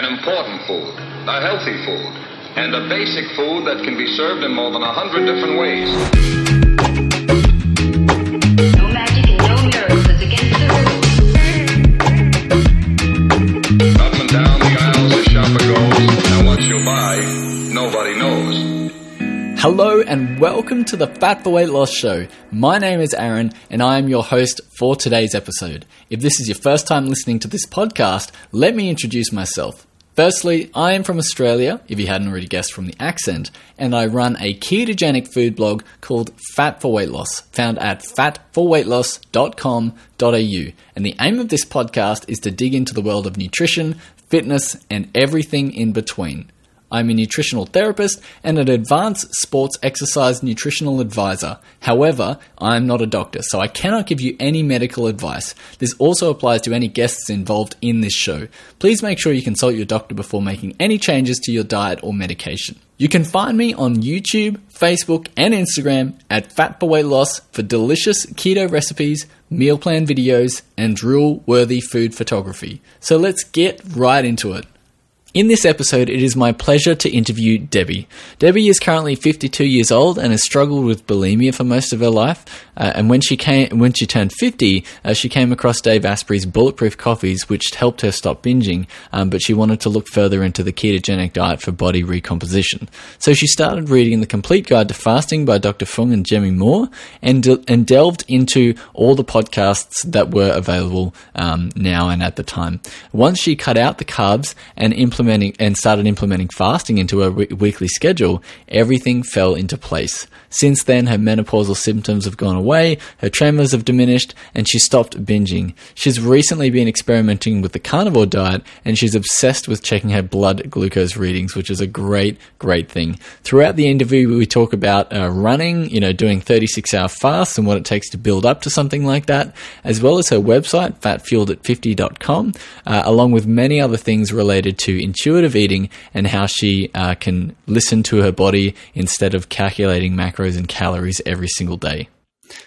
an important food, a healthy food, and a basic food that can be served in more than 100 different ways. Hello and welcome to the Fat for Weight Loss Show. My name is Aaron and I am your host for today's episode. If this is your first time listening to this podcast, let me introduce myself. Firstly, I am from Australia, if you hadn't already guessed from the accent, and I run a ketogenic food blog called Fat for Weight Loss, found at fatforweightloss.com.au. And the aim of this podcast is to dig into the world of nutrition, fitness, and everything in between. I'm a nutritional therapist and an advanced sports exercise nutritional advisor. However, I'm not a doctor, so I cannot give you any medical advice. This also applies to any guests involved in this show. Please make sure you consult your doctor before making any changes to your diet or medication. You can find me on YouTube, Facebook, and Instagram at Fat for Weight Loss for delicious keto recipes, meal plan videos, and drool-worthy food photography. So let's get right into it. In this episode, it is my pleasure to interview Debbie. Debbie is currently 52 years old and has struggled with bulimia for most of her life. And when she turned 50, she came across Dave Asprey's Bulletproof coffees, which helped her stop binging, but she wanted to look further into the ketogenic diet for body recomposition. So she started reading The Complete Guide to Fasting by Dr. Fung and Jimmy Moore and delved into all the podcasts that were available now and at the time. Once she cut out the carbs and started implementing fasting into her weekly schedule, everything fell into place. Since then, her menopausal symptoms have gone away, her tremors have diminished, and she stopped binging. She's recently been experimenting with the carnivore diet, and she's obsessed with checking her blood glucose readings, which is a great, great thing. Throughout the interview, we talk about running, doing 36-hour fasts and what it takes to build up to something like that, as well as her website, FatFueledAt50.com, along with many other things related to intuitive eating and how she can listen to her body instead of calculating macros and calories every single day.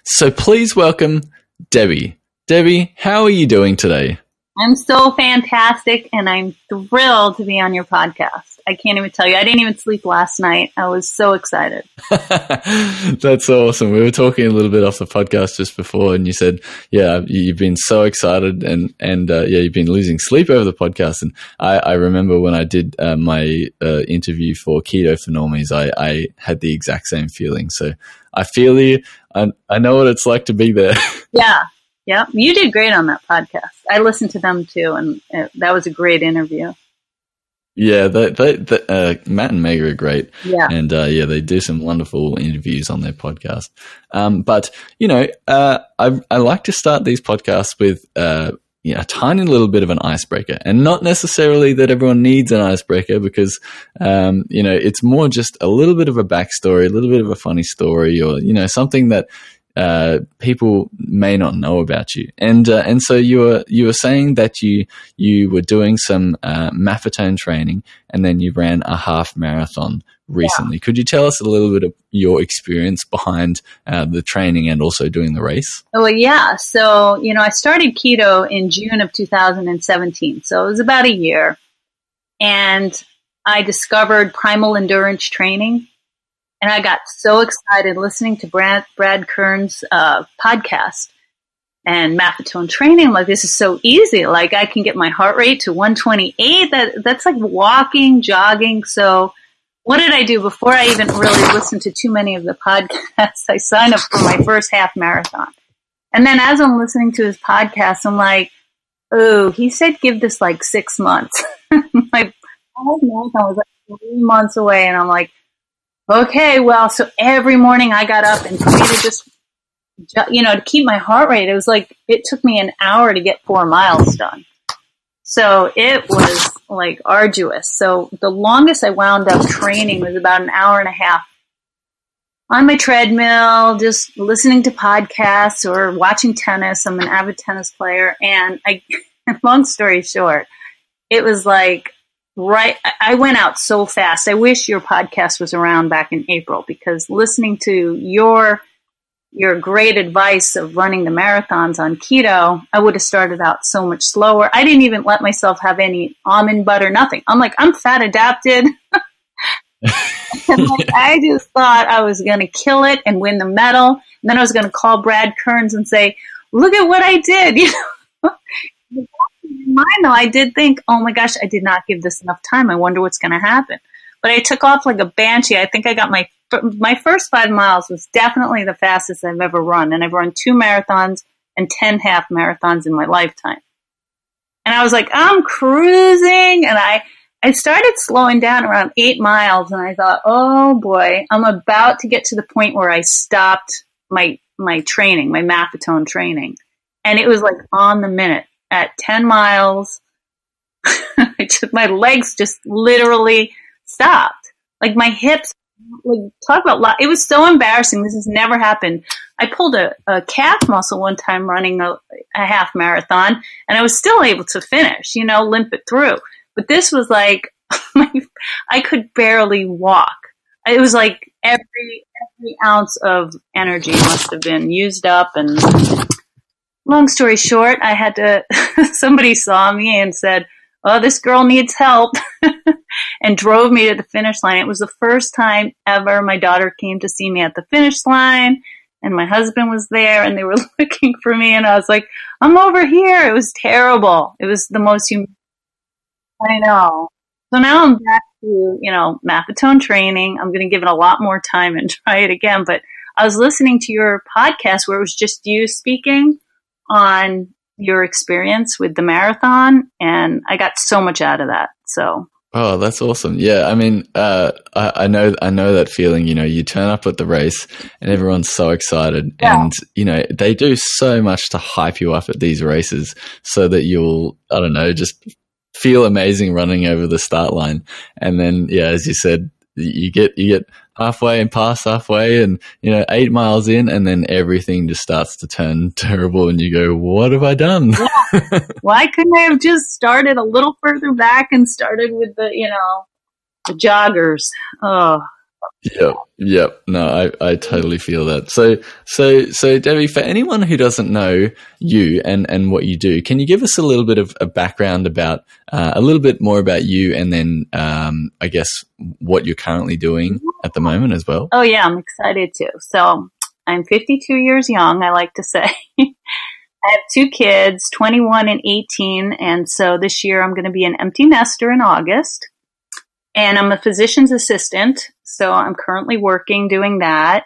So please welcome Debbie. Debbie, how are you doing today? I'm so fantastic and I'm thrilled to be on your podcast. I can't even tell you. I didn't even sleep last night. I was so excited. That's awesome. We were talking a little bit off the podcast just before and you said, yeah, you've been so excited and you've been losing sleep over the podcast. And I remember when I did my interview for Keto for Normies, I had the exact same feeling. So I feel you. I know what it's like to be there. Yeah. Yeah, you did great on that podcast. I listened to them too, and that was a great interview. Yeah, they Matt and Meg are great. Yeah, and they do some wonderful interviews on their podcast. I like to start these podcasts with a tiny little bit of an icebreaker, and not necessarily that everyone needs an icebreaker because it's more just a little bit of a backstory, a little bit of a funny story, or something that people may not know about you, and so you were saying that you were doing some Maffetone training, and then you ran a half marathon recently. Yeah. Could you tell us a little bit of your experience behind the training and also doing the race? Well, yeah. So I started keto in June of 2017, so it was about a year, and I discovered Primal Endurance training. And I got so excited listening to Brad Kearns' podcast and Maffetone training. I'm like, this is so easy. Like, I can get my heart rate to 128. That's like walking, jogging. So what did I do before I even really listened to too many of the podcasts? I signed up for my first half marathon. And then as I'm listening to his podcast, I'm like, oh, he said give this like 6 months. My half marathon was like 3 months away. And I'm like, okay, well, so every morning I got up and for me to just, to keep my heart rate, it was like, it took me an hour to get 4 miles done. So it was like arduous. So the longest I wound up training was about an hour and a half on my treadmill, just listening to podcasts or watching tennis. I'm an avid tennis player. And long story short, it was like, right, I went out so fast. I wish your podcast was around back in April because listening to your your great advice of running the marathons on keto, I would have started out so much slower. I didn't even let myself have any almond butter, nothing. I'm like, I'm fat adapted. I just thought I was going to kill it and win the medal. And then I was going to call Brad Kearns and say, look at what I did. You know? In mind, though, I did think, oh my gosh, I did not give this enough time. I wonder what's going to happen. But I took off like a banshee. I think I got my first 5 miles was definitely the fastest I've ever run. And I've run 2 marathons and 10 half marathons in my lifetime. And I was like, I'm cruising. And I started slowing down around 8 miles, and I thought, oh boy, I'm about to get to the point where I stopped my training, my Maffetone training. And it was like on the minute at 10 miles. My legs just literally stopped. Like my hips, like talk about, it was so embarrassing. This has never happened. I pulled a calf muscle one time running a half marathon, and I was still able to finish, you know, limp it through. But this was like, I could barely walk. It was like every ounce of energy must have been used up. And long story short, I had to, somebody saw me and said, oh, this girl needs help, and drove me to the finish line. It was the first time ever my daughter came to see me at the finish line, and my husband was there, and they were looking for me. And I was like, I'm over here. It was terrible. It was the most humiliating. I know. So now I'm back to, you know, Maffetone training. I'm going to give it a lot more time and try it again. But I was listening to your podcast where it was just you speaking on your experience with the marathon, and I got so much out of that. So. Oh, that's awesome. Yeah. I mean, I know that feeling, you know, you turn up at the race and everyone's so excited, yeah, and, you know, they do so much to hype you up at these races so that you'll, I don't know, just feel amazing running over the start line. And then, yeah, as you said, you get halfway and past halfway and, you know, 8 miles in, and then everything just starts to turn terrible and you go, what have I done? Yeah. Why couldn't I have just started a little further back and started with the, you know, the joggers? Oh, Yep. No, I totally feel that. So Debbie, for anyone who doesn't know you and what you do, can you give us a little bit of a background about a little bit more about you, and then I guess what you're currently doing at the moment as well? Oh yeah, I'm excited too. So I'm 52 years young, I like to say. I have 2 kids, 21 and 18, and so this year I'm going to be an empty nester in August. And I'm a physician's assistant, so I'm currently working doing that.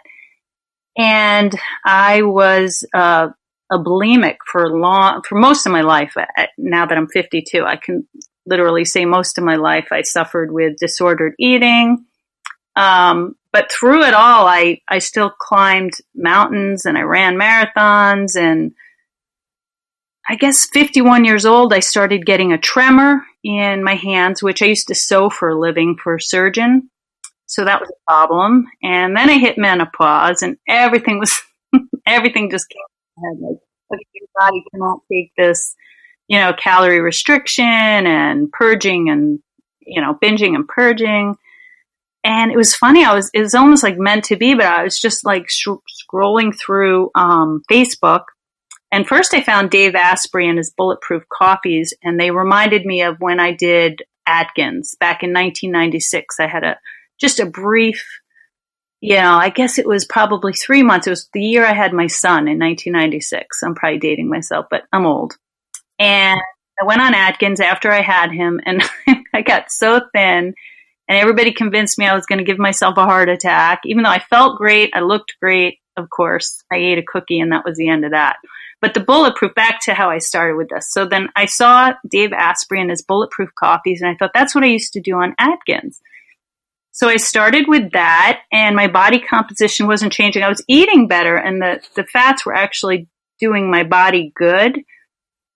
And I was a bulimic for most of my life. Now that I'm 52, I can literally say most of my life I suffered with disordered eating. But through it all, I still climbed mountains and I ran marathons. And I guess 51 years old, I started getting a tremor in my hands, which I used to sew for a living for a surgeon. So that was a problem. And then I hit menopause, and everything was, everything just came to my head. Like, okay, your body cannot take this, you know, calorie restriction and purging and, you know, binging and purging. And it was funny. It was almost like meant to be, but I was just like scrolling through Facebook. And first I found Dave Asprey and his Bulletproof coffees, and they reminded me of when I did Atkins back in 1996. I had just a brief, you know, I guess it was probably 3 months. It was the year I had my son in 1996. I'm probably dating myself, but I'm old. And I went on Atkins after I had him, and I got so thin, and everybody convinced me I was going to give myself a heart attack, even though I felt great. I looked great. Of course, I ate a cookie, and that was the end of that. But the Bulletproof, back to how I started with this. So then I saw Dave Asprey and his Bulletproof coffees, and I thought that's what I used to do on Atkins. So I started with that, and my body composition wasn't changing. I was eating better, and the fats were actually doing my body good.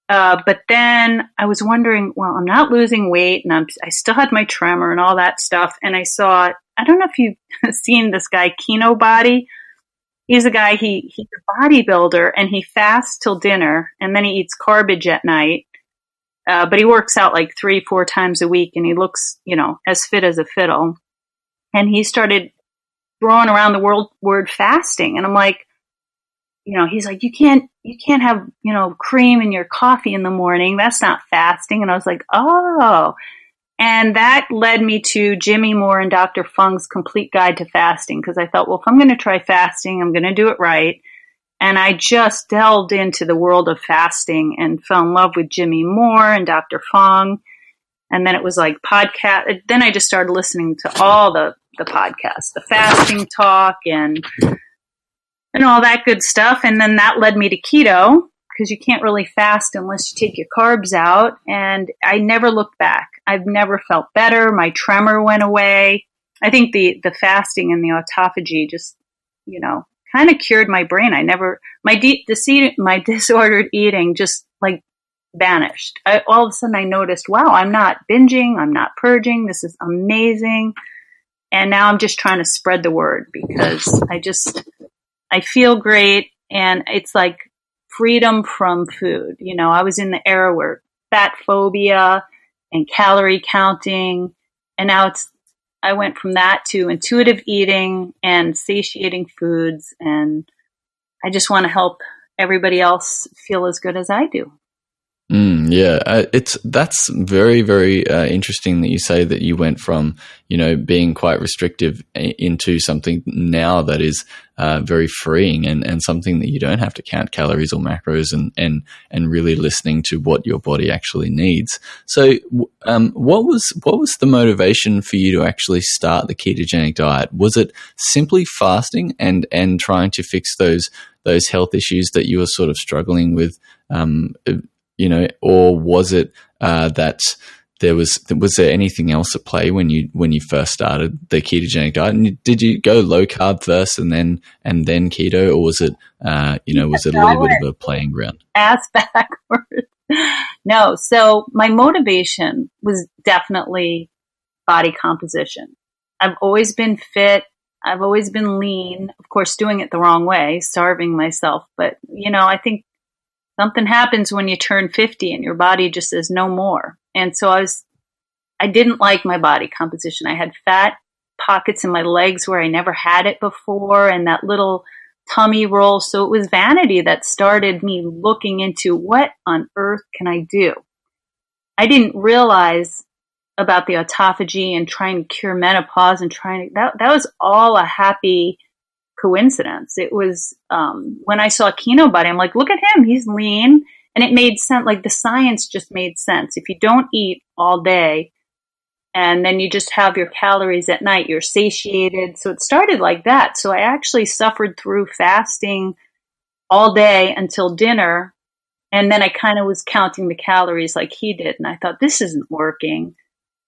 But then I was wondering, well, I'm not losing weight, and I still had my tremor and all that stuff. And I saw, I don't know if you've seen this guy, Kino Body. He's a guy, he's a bodybuilder, and he fasts till dinner, and then he eats garbage at night. But he works out like 3-4 times a week, and he looks, you know, as fit as a fiddle. And he started throwing around the word fasting. And I'm like, you know, he's like, you can't have, you know, cream in your coffee in the morning. That's not fasting. And I was like, oh. And that led me to Jimmy Moore and Dr. Fung's Complete Guide to Fasting, because I thought, well, if I'm going to try fasting, I'm going to do it right. And I just delved into the world of fasting and fell in love with Jimmy Moore and Dr. Fung. And then it was like podcast. Then I just started listening to all the podcasts, the fasting talk and all that good stuff. And then that led me to keto, because you can't really fast unless you take your carbs out. And I never looked back. I've never felt better. My tremor went away. I think the fasting and the autophagy just, you know, kind of cured my brain. I never, my disordered eating just like vanished. All of a sudden I noticed, wow, I'm not binging. I'm not purging. This is amazing. And now I'm just trying to spread the word, because I feel great. And it's like freedom from food. You know, I was in the era where fat phobia and calorie counting. And now I went from that to intuitive eating and satiating foods. And I just want to help everybody else feel as good as I do. That's very, very interesting that you say that you went from, you know, being quite restrictive into something now that is very freeing and something that you don't have to count calories or macros and really listening to what your body actually needs. So what was the motivation for you to actually start the ketogenic diet? Was it simply fasting and trying to fix those health issues that you were sort of struggling with, you know, or was it that was there anything else at play when you first started the ketogenic diet? And did you go low carb first and then keto, or was it a little bit of a playing ground? Ass backwards. No, so my motivation was definitely body composition. I've always been fit. I've always been lean. Of course, doing it the wrong way, starving myself. But you know, I think something happens when you turn 50 and your body just says no more. And so I didn't like my body composition. I had fat pockets in my legs where I never had it before, and that little tummy roll. So it was vanity that started me looking into what on earth can I do? I didn't realize about the autophagy and trying to cure menopause and that was all a happy coincidence. It was when I saw Kino Body, I'm like, look at him, he's lean. And it made sense. Like the science just made sense. If you don't eat all day and then you just have your calories at night, you're satiated. So it started like that. So I actually suffered through fasting all day until dinner, and then I kind of was counting the calories like he did, and I thought, this isn't working.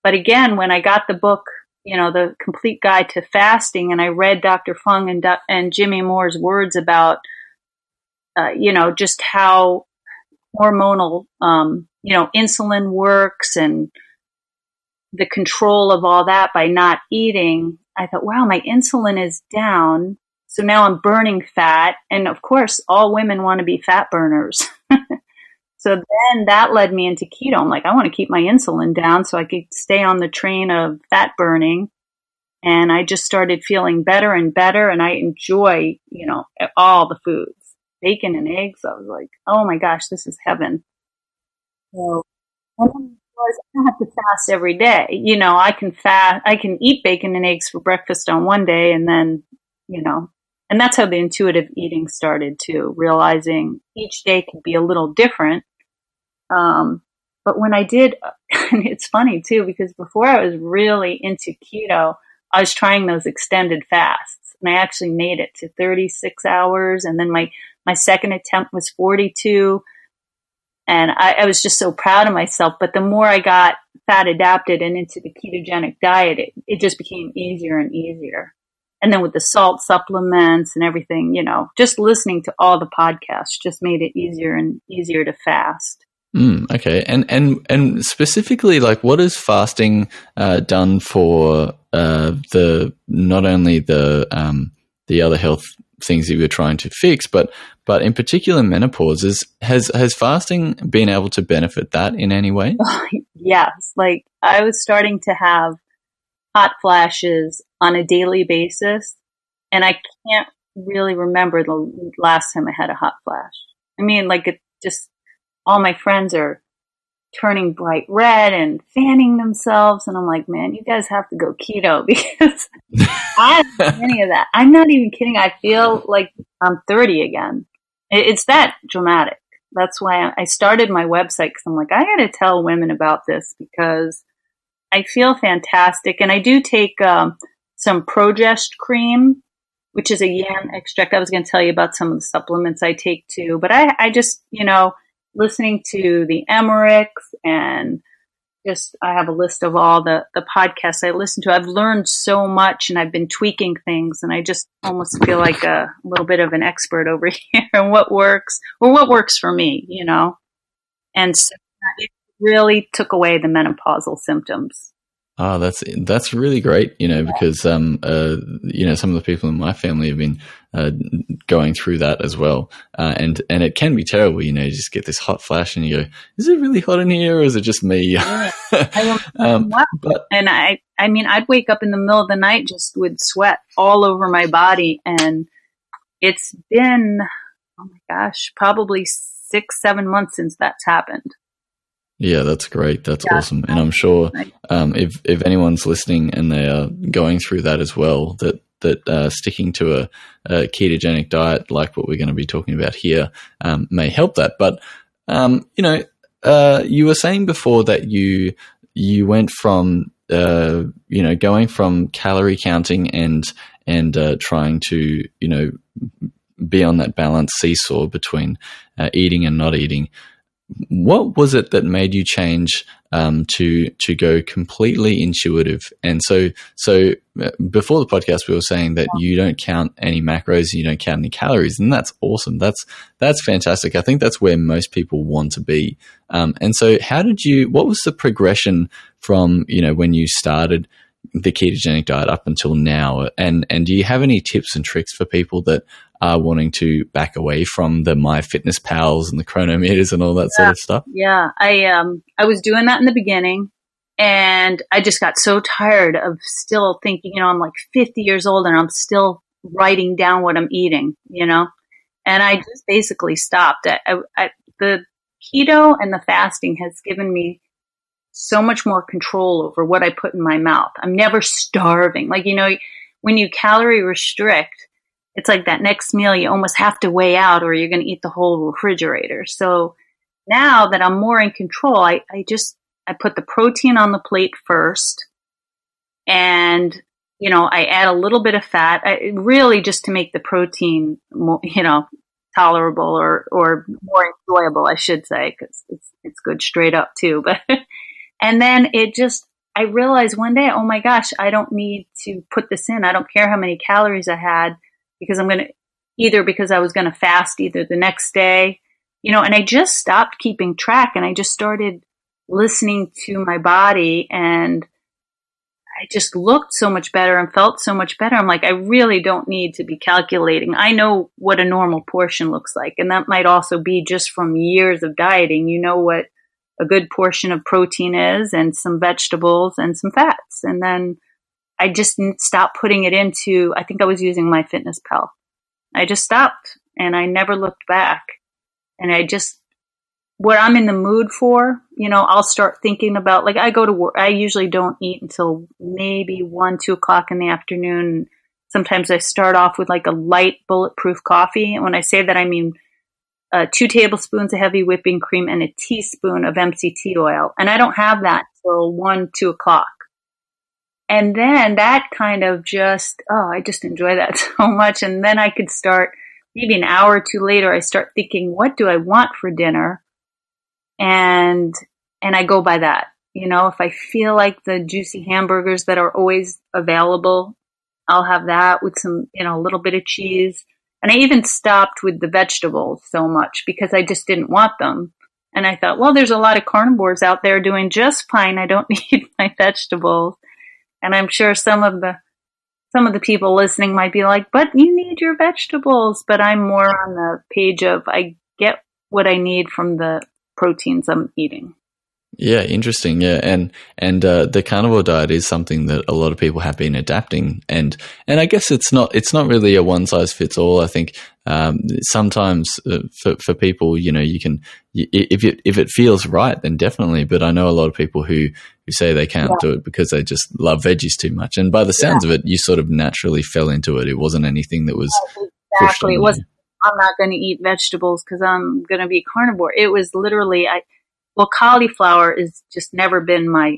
But again, when I got the book, you know, the Complete Guide to Fasting, and I read Dr. Fung and Jimmy Moore's words about, you know, just how hormonal, you know, insulin works and the control of all that by not eating. I thought, wow, my insulin is down. So now I'm burning fat. And of course, all women want to be fat burners. So then that led me into keto. I'm like, I want to keep my insulin down so I could stay on the train of fat burning. And I just started feeling better and better. And I enjoy, you know, all the foods, bacon and eggs. I was like, oh my gosh, this is heaven. So I don't have to fast every day. You know, I can eat bacon and eggs for breakfast on one day, and then, you know. And that's how the intuitive eating started too, realizing each day could be a little different. But when I did, and it's funny too, because before I was really into keto, I was trying those extended fasts, and I actually made it to 36 hours. And then my second attempt was 42. And I was just so proud of myself. But the more I got fat adapted and into the ketogenic diet, it just became easier and easier. And then with the salt supplements and everything, you know, just listening to all the podcasts just made it easier and easier to fast. Okay. And specifically, like, what has fasting done for the, not only the other health things that you're trying to fix, but in particular menopause? Has fasting been able to benefit that in any way? Yes. Like, I was starting to have hot flashes on a daily basis, and I can't really remember the last time I had a hot flash. I mean, like, it just, all my friends are turning bright red and fanning themselves. And I'm like, man, you guys have to go keto because I don't have any of that. I'm not even kidding. I feel like I'm 30 again. It's that dramatic. That's why I started my website, because I'm like, I got to tell women about this because I feel fantastic. And I do take some progest cream, which is a yam extract. I was going to tell you about some of the supplements I take too. But I just, you know, listening to the Emmerichs and just, I have a list of all the podcasts I listen to. I've learned so much and I've been tweaking things, and I just almost feel like a little bit of an expert over here and what works or what works for me, you know? And so it really took away the menopausal symptoms. Oh, that's really great, you know, because, you know, some of the people in my family have been going through that as well. And it can be terrible, you know, you just get this hot flash and you go, is it really hot in here or is it just me? I mean, I'd wake up in the middle of the night just with sweat all over my body. And it's been, oh my gosh, probably 6-7 months since that's happened. Yeah, that's great. That's awesome. And I'm sure if anyone's listening and they are going through that as well, that sticking to a ketogenic diet like what we're going to be talking about here may help that. But, you know, you were saying before that you went from, you know, going from calorie counting and trying to, you know, be on that balanced seesaw between eating and not eating. What was it that made you change to go completely intuitive? And so before the podcast, we were saying that you don't count any macros, you don't count any calories, and that's awesome. That's fantastic. I think that's where most people want to be. And so, what was the progression from, you know, when you started the ketogenic diet up until now? And do you have any tips and tricks for people that are wanting to back away from the MyFitnessPals and the chronometers and all that sort of stuff? Yeah. I was doing that in the beginning, and I just got so tired of still thinking, you know, I'm like 50 years old and I'm still writing down what I'm eating, you know? And I just basically stopped. The keto and the fasting has given me so much more control over what I put in my mouth. I'm never starving. Like, you know, when you calorie restrict, it's like that next meal you almost have to weigh out or you're going to eat the whole refrigerator. So now that I'm more in control, I put the protein on the plate first, and, you know, I add a little bit of fat, really just to make the protein more, you know, tolerable or more enjoyable, I should say, because it's good straight up too. But and then it just, I realized one day, oh my gosh, I don't need to put this in. I don't care how many calories I had, because I'm going to, either because I was going to fast either the next day, you know, and I just stopped keeping track, and I just started listening to my body, and I just looked so much better and felt so much better. I'm like, I really don't need to be calculating. I know what a normal portion looks like. And that might also be just from years of dieting. You know what a good portion of protein is, and some vegetables and some fats. And then I just stopped putting it into, I think I was using MyFitnessPal. I just stopped, and I never looked back. And I just, what I'm in the mood for, you know, I'll start thinking about, like, I go to work. I usually don't eat until maybe 1-2 o'clock in the afternoon. Sometimes I start off with like a light bulletproof coffee. And when I say that, I mean 2 tablespoons of heavy whipping cream and a teaspoon of MCT oil. And I don't have that till 1-2 o'clock. And then that kind of just, I just enjoy that so much. And then I could start, maybe an hour or two later, I start thinking, what do I want for dinner? And I go by that, you know, if I feel like the juicy hamburgers that are always available, I'll have that with some, you know, a little bit of cheese. And I even stopped with the vegetables so much because I just didn't want them. And I thought, well, there's a lot of carnivores out there doing just fine. I don't need my vegetables. And I'm sure some of the people listening might be like, but you need your vegetables. But I'm more on the page of, I get what I need from the proteins I'm eating. Yeah, interesting. Yeah, and the carnivore diet is something that a lot of people have been adapting, and I guess it's not really a one size fits all. I think sometimes for people, you know, you can if it feels right, then definitely. But I know a lot of people who say they can't do it because they just love veggies too much. And by the sounds of it, you sort of naturally fell into it. It wasn't anything that was pushed on. It wasn't. I'm not going to eat vegetables because I'm going to be carnivore. It was literally Well, cauliflower is just never been my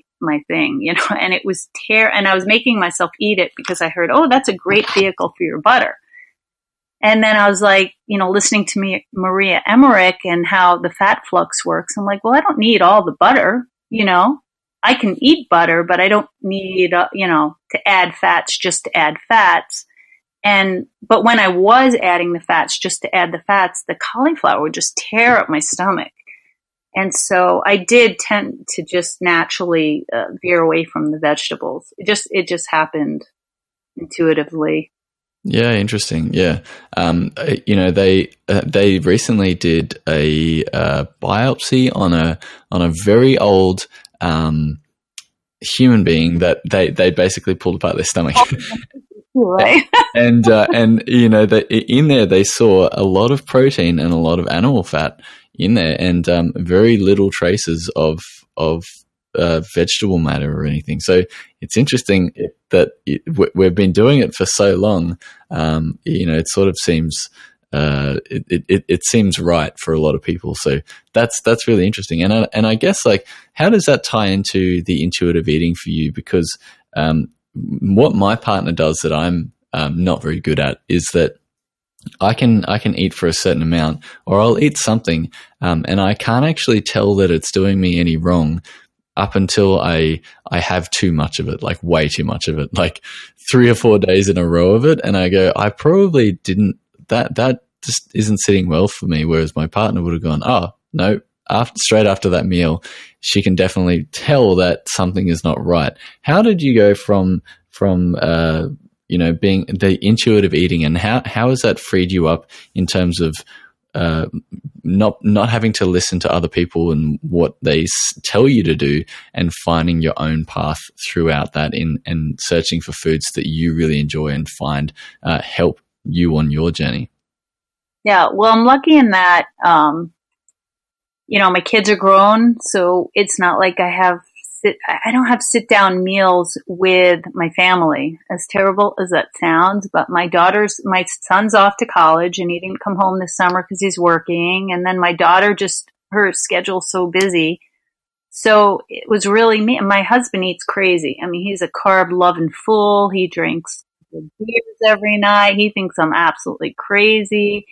thing, you know, and it was and I was making myself eat it because I heard, oh, that's a great vehicle for your butter. And then I was like, you know, listening to Maria Emmerich and how the fat flux works. I'm like, well, I don't need all the butter, you know, I can eat butter, but I don't need, you know, to add fats just to add fats. But when I was adding the fats just to add the fats, the cauliflower would just tear up my stomach. And so I did tend to just naturally veer away from the vegetables. It just happened intuitively. Yeah, interesting. Yeah, you know, they recently did a biopsy on a very old human being that they basically pulled apart their stomach. Right. and you know, in there they saw a lot of protein and a lot of animal fat in there, and very little traces of vegetable matter or anything. So it's interesting that we've been doing it for so long. You know, it sort of seems it seems right for a lot of people. So that's really interesting. And I guess, like, how does that tie into the intuitive eating for you? Because what my partner does that I'm not very good at is that I can eat for a certain amount, or I'll eat something, and I can't actually tell that it's doing me any wrong up until I have too much of it, like way too much of it, like 3 or 4 days in a row of it, and I go, I probably didn't. That just isn't sitting well for me. Whereas my partner would have gone, oh no. Straight after that meal, she can definitely tell that something is not right. How did you go from you know, being the intuitive eating, and how has that freed you up in terms of not having to listen to other people and what they tell you to do, and finding your own path throughout that, and searching for foods that you really enjoy and find help you on your journey? Yeah, well, I'm lucky in that. You know, my kids are grown, so it's not like I don't have sit down meals with my family, as terrible as that sounds. But my son's off to college and he didn't come home this summer because he's working. And then my daughter, just her schedule's so busy. So it was really me. My husband eats crazy. I mean, he's a carb loving fool. He drinks beers every night. He thinks I'm absolutely crazy.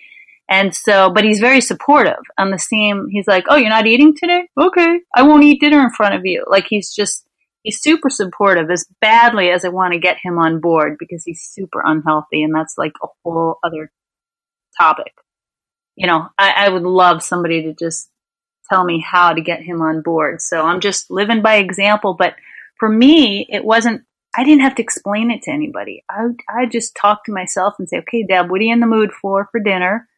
And so, but he's very supportive on the same. He's like, oh, you're not eating today? Okay. I won't eat dinner in front of you. Like, he's super supportive, as badly as I want to get him on board, because he's super unhealthy. And that's like a whole other topic. You know, I would love somebody to just tell me how to get him on board. So I'm just living by example. But for me, I didn't have to explain it to anybody. I just talked to myself and say, okay, Deb, what are you in the mood for dinner?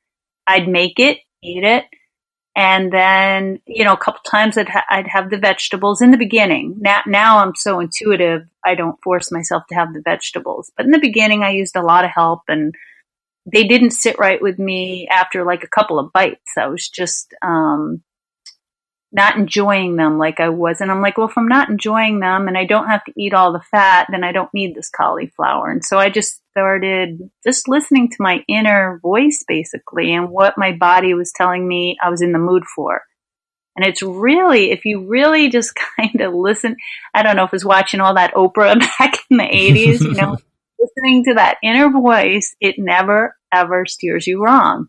I'd make it, eat it, and then, you know, a couple times I'd have the vegetables in the beginning. Now I'm so intuitive, I don't force myself to have the vegetables. But in the beginning, I used a lot of help, and they didn't sit right with me after like a couple of bites. I was just not enjoying them like I was. And I'm like, well, if I'm not enjoying them and I don't have to eat all the fat, then I don't need this cauliflower. And so I just started just listening to my inner voice, basically, and what my body was telling me I was in the mood for. And it's really, if you really just kind of listen, I don't know if it's watching all that Oprah back in the 80s, you know, listening to that inner voice, it never, ever steers you wrong.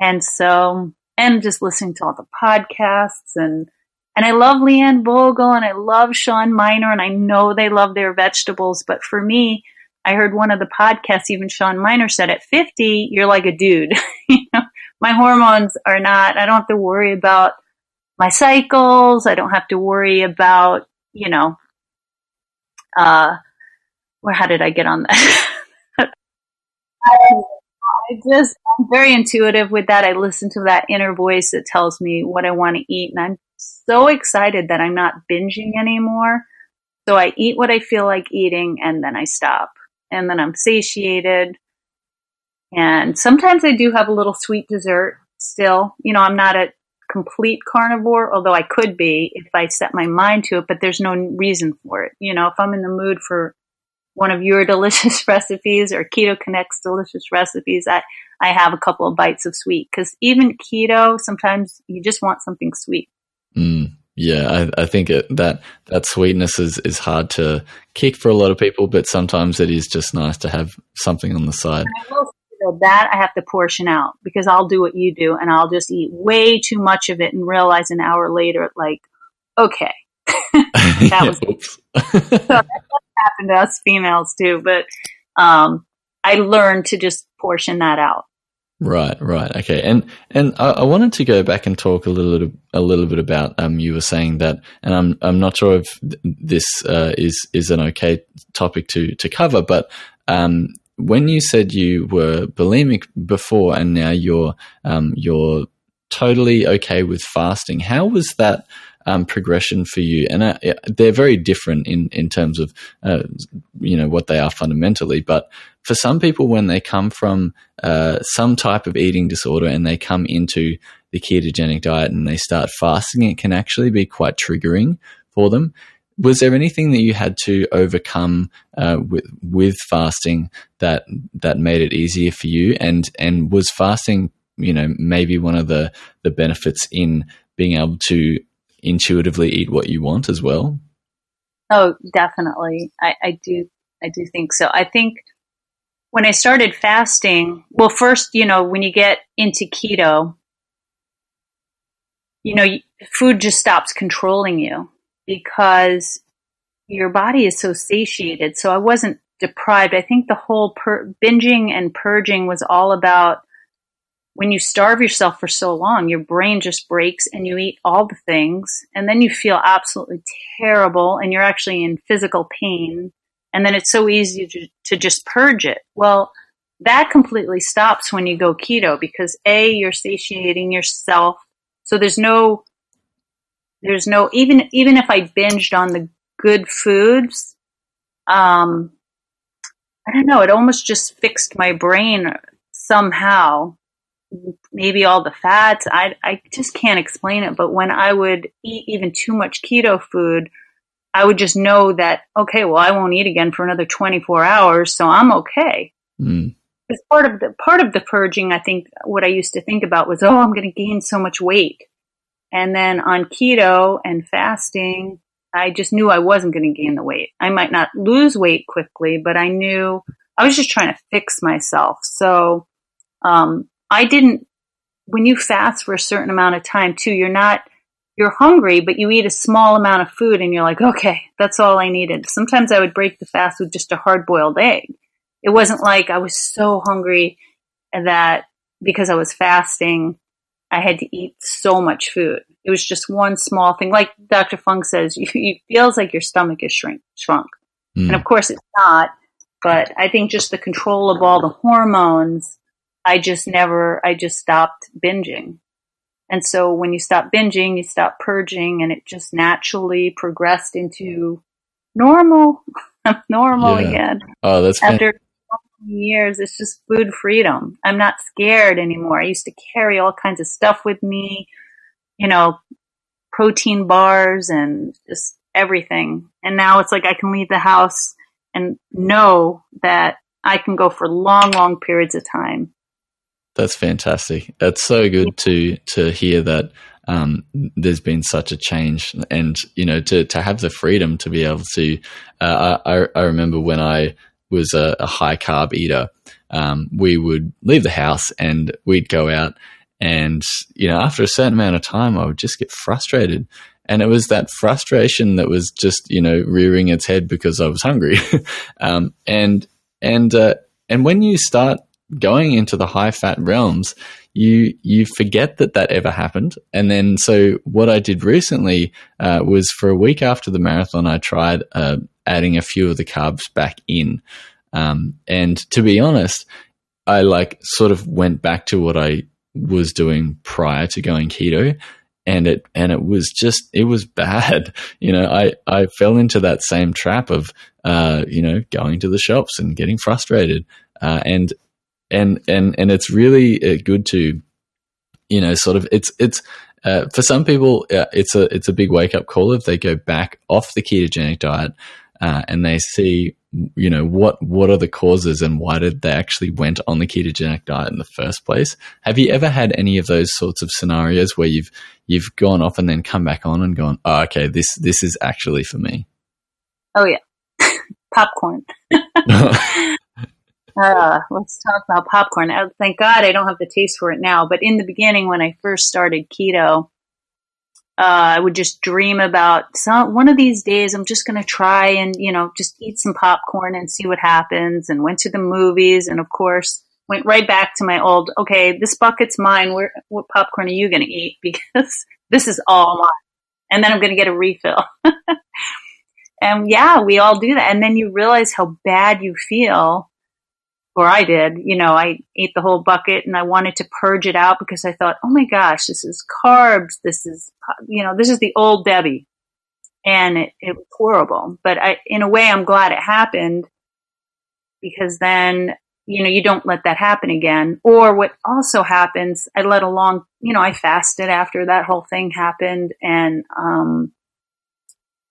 And so... and just listening to all the podcasts. And I love Leanne Vogel, and I love Shawn Mynar, and I know they love their vegetables. But for me, I heard one of the podcasts, even Shawn Mynar said, at 50, you're like a dude. You know, my hormones are not, I don't have to worry about my cycles. I don't have to worry about, you know, or how did I get on that? I'm very intuitive with that. I listen to that inner voice that tells me what I want to eat, and I'm so excited that I'm not binging anymore. So I eat what I feel like eating, and then I stop. And then I'm satiated. And sometimes I do have a little sweet dessert still. You know, I'm not a complete carnivore, although I could be if I set my mind to it, but there's no reason for it. You know, if I'm in the mood for one of your delicious recipes or Keto Connect's delicious recipes, I have a couple of bites of sweet. Because even keto, sometimes you just want something sweet. Yeah, I think that sweetness is hard to kick for a lot of people, but sometimes it is just nice to have something on the side. That I have to portion out, because I'll do what you do and I'll just eat way too much of it and realize an hour later, like, okay, that was Oops. So that's what happened to us females too. But I learned to just portion that out. Right. Okay. And I wanted to go back and talk a little bit about, you were saying that, and I'm not sure if this, is an okay topic to cover, but, when you said you were bulimic before and now you're totally okay with fasting, how was that progression for you? And they're very different in terms of, what they are fundamentally. But for some people, when they come from some type of eating disorder and they come into the ketogenic diet and they start fasting, it can actually be quite triggering for them. Was there anything that you had to overcome with fasting that made it easier for you? And was fasting, maybe one of the benefits in being able to intuitively eat what you want as well? Oh, definitely. I do think so. I think when I started fasting, well, first, when you get into keto, food just stops controlling you, because your body is so satiated. So I wasn't deprived. I think the whole binging and purging was all about, when you starve yourself for so long, your brain just breaks and you eat all the things, and then you feel absolutely terrible and you're actually in physical pain. And then it's so easy to just purge it. Well, that completely stops when you go keto, because A, you're satiating yourself. So there's no, even if I binged on the good foods, I don't know, it almost just fixed my brain somehow. Maybe all the fats, I just can't explain it. But when I would eat even too much keto food, I would just know that, okay, well, I won't eat again for another 24 hours, so I'm okay. Because part of the purging, I think what I used to think about was, I'm going to gain so much weight. And then on keto and fasting, I just knew I wasn't going to gain the weight. I might not lose weight quickly, but I knew I was just trying to fix myself. So when you fast for a certain amount of time too, you're hungry, but you eat a small amount of food and you're like, okay, that's all I needed. Sometimes I would break the fast with just a hard-boiled egg. It wasn't like I was so hungry that because I was fasting, I had to eat so much food. It was just one small thing. Like Dr. Fung says, it feels like your stomach is shrunk. And of course it's not, but I think just the control of all the hormones, I just stopped binging. And so when you stop binging, you stop purging, and it just naturally progressed into normal again. Oh, that's fantastic. Years, it's just food freedom. I'm not scared anymore. I used to carry all kinds of stuff with me, protein bars and just everything. And now it's like I can leave the house and know that I can go for long, long periods of time. That's fantastic. That's so good to hear that there's been such a change, and to have the freedom to be able to. I remember when I was a high carb eater, we would leave the house and we'd go out, and after a certain amount of time I would just get frustrated, and it was that frustration that was just rearing its head because I was hungry. And when you start going into the high fat realms, you forget that ever happened. And then so what I did recently was, for a week after the marathon, I tried adding a few of the carbs back in. And to be honest, I sort of went back to what I was doing prior to going keto, And it was just, it was bad. You know, I fell into that same trap of, you know, going to the shops and getting frustrated. And it's really good to, you know, sort of, it's for some people, it's a big wake up call if they go back off the ketogenic diet, and they see, you know, what are the causes and why did they actually went on the ketogenic diet in the first place? Have you ever had any of those sorts of scenarios where you've gone off and then come back on and gone, oh, okay, this is actually for me? Oh yeah. Popcorn. Let's talk about popcorn. Thank God I don't have the taste for it now. But in the beginning, when I first started keto, I would just dream about one of these days I'm just going to try and, you know, just eat some popcorn and see what happens, and went to the movies and, of course, went right back to my old, okay, this bucket's mine. What popcorn are you going to eat? Because this is all mine. And then I'm going to get a refill. And, yeah, we all do that. And then you realize how bad you feel. Or I did, you know, I ate the whole bucket and I wanted to purge it out because I thought, oh my gosh, this is carbs. This is, you know, this is the old Debbie. And it was horrible. But in a way, I'm glad it happened, because then, you know, you don't let that happen again. Or what also happens, I fasted after that whole thing happened, and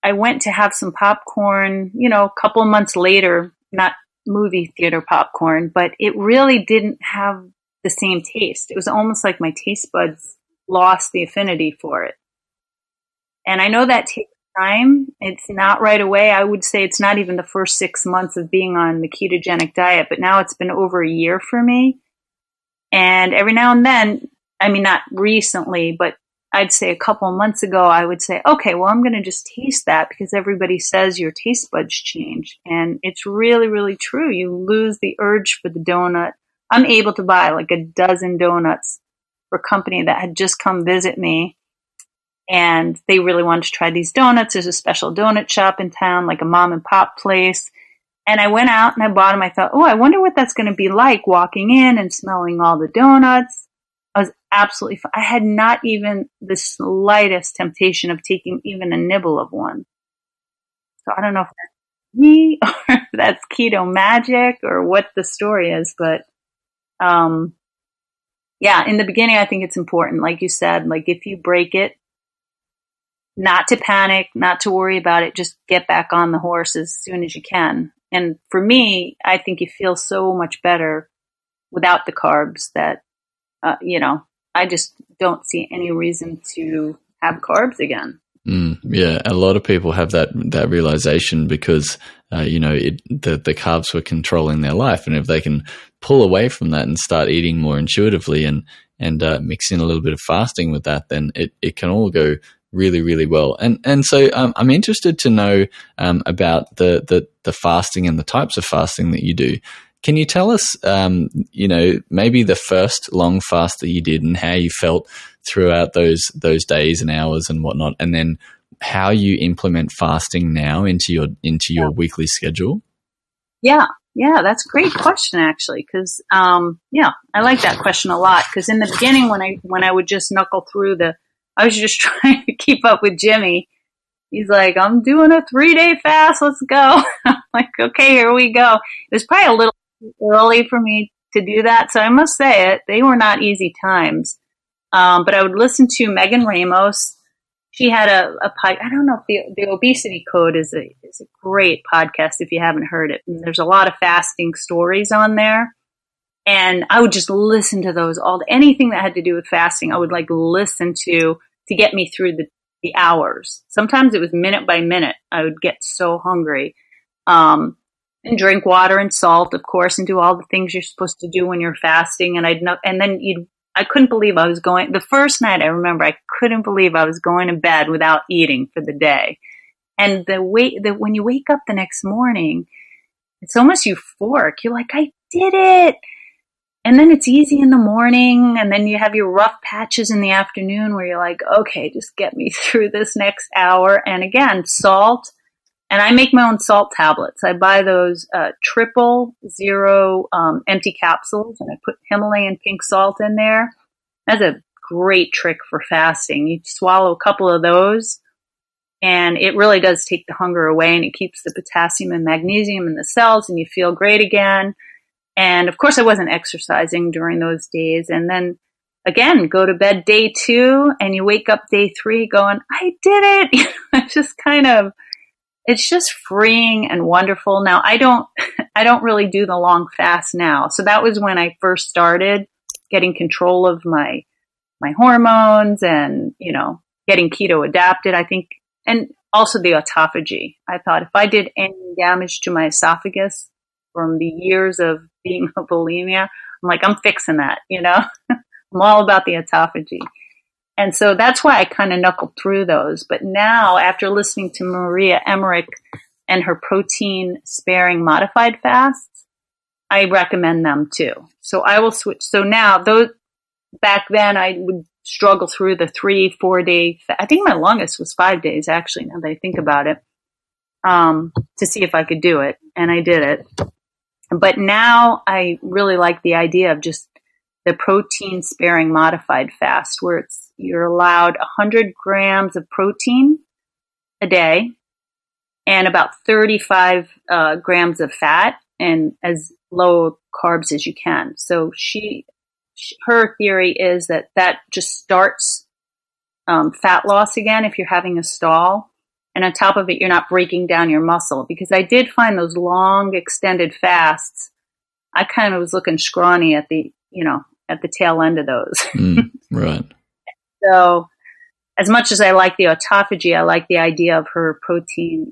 I went to have some popcorn, you know, a couple months later, not movie theater popcorn, but it really didn't have the same taste. It was almost like my taste buds lost the affinity for it. And I know that takes time. It's not right away. I would say it's not even the first 6 months of being on the ketogenic diet, but now it's been over a year for me. And every now and then, I mean, not recently, but I'd say a couple months ago, I would say, okay, well, I'm going to just taste that because everybody says your taste buds change. And it's really, really true. You lose the urge for the donut. I'm able to buy like a dozen donuts for a company that had just come visit me. And they really wanted to try these donuts. There's a special donut shop in town, like a mom and pop place. And I went out and I bought them. I thought, oh, I wonder what that's going to be like walking in and smelling all the donuts. I was absolutely I had not even the slightest temptation of taking even a nibble of one. So I don't know if that's me or if that's keto magic or what the story is, but yeah, in the beginning, I think it's important, like you said, like if you break it, not to panic, not to worry about it, just get back on the horse as soon as you can. And for me, I think you feel so much better without the carbs that you know, I just don't see any reason to have carbs again. Yeah, a lot of people have that realization because, you know, the carbs were controlling their life. And if they can pull away from that and start eating more intuitively and mix in a little bit of fasting with that, then it can all go really, really well. And so I'm interested to know about the fasting and the types of fasting that you do. Can you tell us, you know, maybe the first long fast that you did and how you felt throughout those days and hours and whatnot, and then how you implement fasting now into your weekly schedule? Yeah, that's a great question actually, because yeah, I like that question a lot. Because in the beginning, when I would just knuckle through I was just trying to keep up with Jimmy. He's like, I'm doing a 3-day fast. Let's go. I'm like, okay, here we go. It was probably a little early for me to do that, so I must say it, they were not easy times, but I would listen to Megan Ramos. She had a podcast. I don't know if the Obesity Code is a great podcast if you haven't heard it, and there's a lot of fasting stories on there, and I would just listen to those, all anything that had to do with fasting I would like listen to get me through the hours. Sometimes it was minute by minute. I would get so hungry, and drink water and salt, of course, and do all the things you're supposed to do when you're fasting. And I couldn't believe I was going. The first night, I remember, I couldn't believe I was going to bed without eating for the day. And the way that when you wake up the next morning, it's almost euphoric. You're like, I did it. And then it's easy in the morning. And then you have your rough patches in the afternoon where you're like, okay, just get me through this next hour. And again, salt. And I make my own salt tablets. I buy those 0.000 empty capsules, and I put Himalayan pink salt in there. That's a great trick for fasting. You swallow a couple of those and it really does take the hunger away, and it keeps the potassium and magnesium in the cells and you feel great again. And of course I wasn't exercising during those days. And then again, go to bed day 2 and you wake up day 3 going, I did it. It's just kind of, it's just freeing and wonderful. Now I don't really do the long fast now. So that was when I first started getting control of my hormones and, you know, getting keto adapted, I think. And also the autophagy. I thought if I did any damage to my esophagus from the years of being a bulimia, I'm like, I'm fixing that, you know? I'm all about the autophagy. And so that's why I kind of knuckled through those. But now, after listening to Maria Emmerich and her protein-sparing modified fasts, I recommend them too. So I will switch. So now, those back then, I would struggle through the 3-4 day. I think my longest was 5 days, actually, now that I think about it, to see if I could do it. And I did it. But now I really like the idea of just the protein-sparing modified fast, where it's you're allowed 100 grams of protein a day and about 35 grams of fat and as low carbs as you can. So her theory is that just starts fat loss again if you're having a stall. And on top of it, you're not breaking down your muscle. Because I did find those long extended fasts, I kind of was looking scrawny at the, you know, at the tail end of those. Right. So as much as I like the autophagy, I like the idea of her protein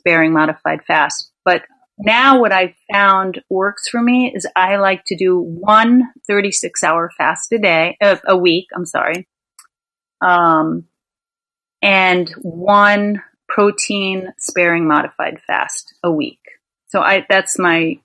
sparing modified fast. But now what I've found works for me is I like to do one 36-hour fast a week. I'm sorry. And one protein sparing modified fast a week. So that's my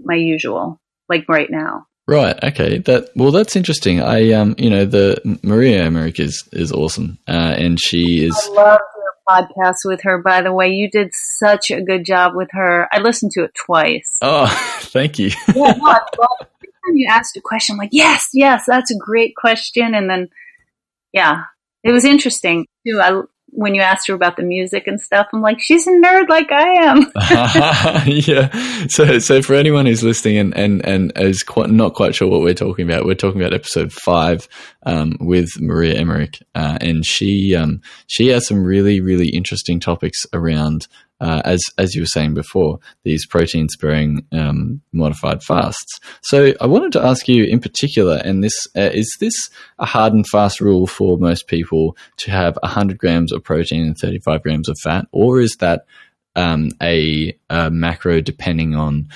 my usual, like right now. Right. Okay. That's interesting. The Maria Emmerich is awesome, and she is. I love your podcast with her. By the way, you did such a good job with her. I listened to it twice. Oh, thank you. Yeah. No, I love it. Every time you asked a question, I'm like, yes, that's a great question, and then, yeah. It was interesting too. When you asked her about the music and stuff, I'm like, she's a nerd like I am. Yeah. So for anyone who's listening and is not quite sure what we're talking about episode 5 with Maria Emmerich, and she has some really, really interesting topics around as you were saying before, these protein-sparing modified fasts. So I wanted to ask you in particular, and this is this a hard and fast rule for most people to have 100 grams of protein and 35 grams of fat, or is that a macro depending on,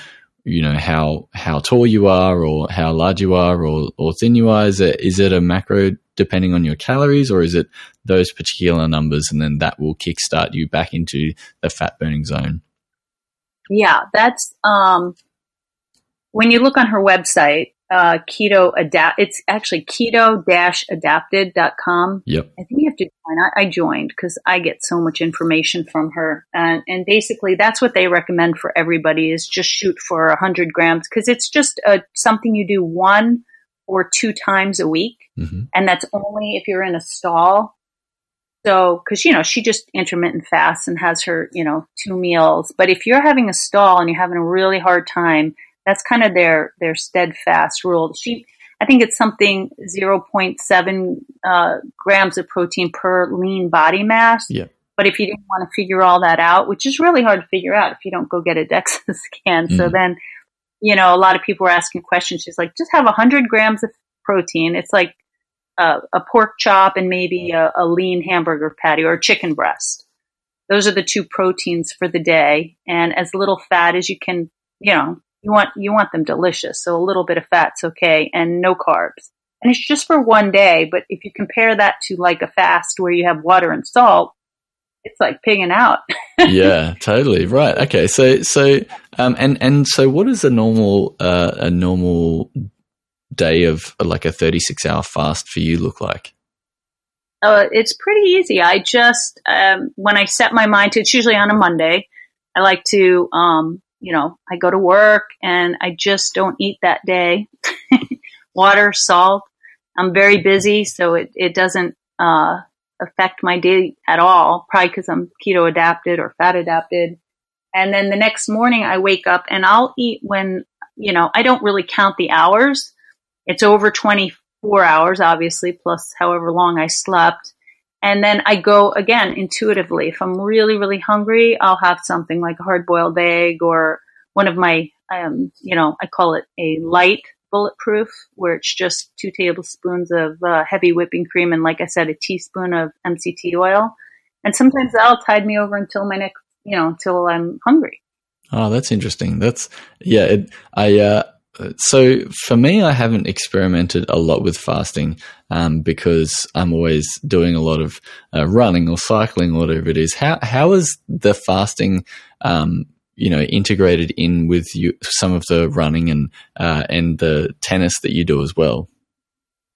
you know, how tall you are or how large you are or thin you are? Is it a macro depending on your calories, or is it those particular numbers and then that will kickstart you back into the fat burning zone? Yeah, that's when you look on her website, Keto Adapt, it's actually keto-adapted.com. Yep. I think you have to join. I joined because I get so much information from her. And basically that's what they recommend for everybody is just shoot for 100 grams because it's just something you do one or two times a week. Mm-hmm. And that's only if you're in a stall. So, cause you know, she just intermittent fasts and has her, you know, 2 meals. But if you're having a stall and you're having a really hard time, that's kind of their steadfast rule. I think it's something 0.7 grams of protein per lean body mass. Yeah. But if you didn't want to figure all that out, which is really hard to figure out if you don't go get a DEXA scan. Mm-hmm. So then, you know, a lot of people were asking questions. She's like, just have 100 grams of protein. It's like a pork chop and maybe a lean hamburger patty or a chicken breast. Those are the 2 proteins for the day. And as little fat as you can, you know, you want them delicious. So a little bit of fat's okay and no carbs. And it's just for one day. But if you compare that to like a fast where you have water and salt, it's like pigging out. Yeah, totally. Right. Okay. So what is a normal day of like a 36-hour fast for you look like? It's pretty easy. I just when I set my mind to, it's usually on a Monday. I like to I go to work and I just don't eat that day. Water, salt, I'm very busy, so it doesn't affect my day at all, probably because I'm keto adapted or fat adapted. And then the next morning I wake up and I'll eat when, you know, I don't really count the hours. It's over 24 hours, obviously, plus however long I slept. And then I go again intuitively. If I'm really, really hungry, I'll have something like a hard-boiled egg or one of my, I call it a light Bulletproof, where it's just 2 tablespoons of heavy whipping cream and, like I said, a teaspoon of MCT oil. And sometimes that'll tide me over until my next, until I'm hungry. Oh, that's interesting. So for me, I haven't experimented a lot with fasting because I'm always doing a lot of running or cycling, whatever it is. How is the fasting integrated in with you, some of the running and the tennis that you do as well?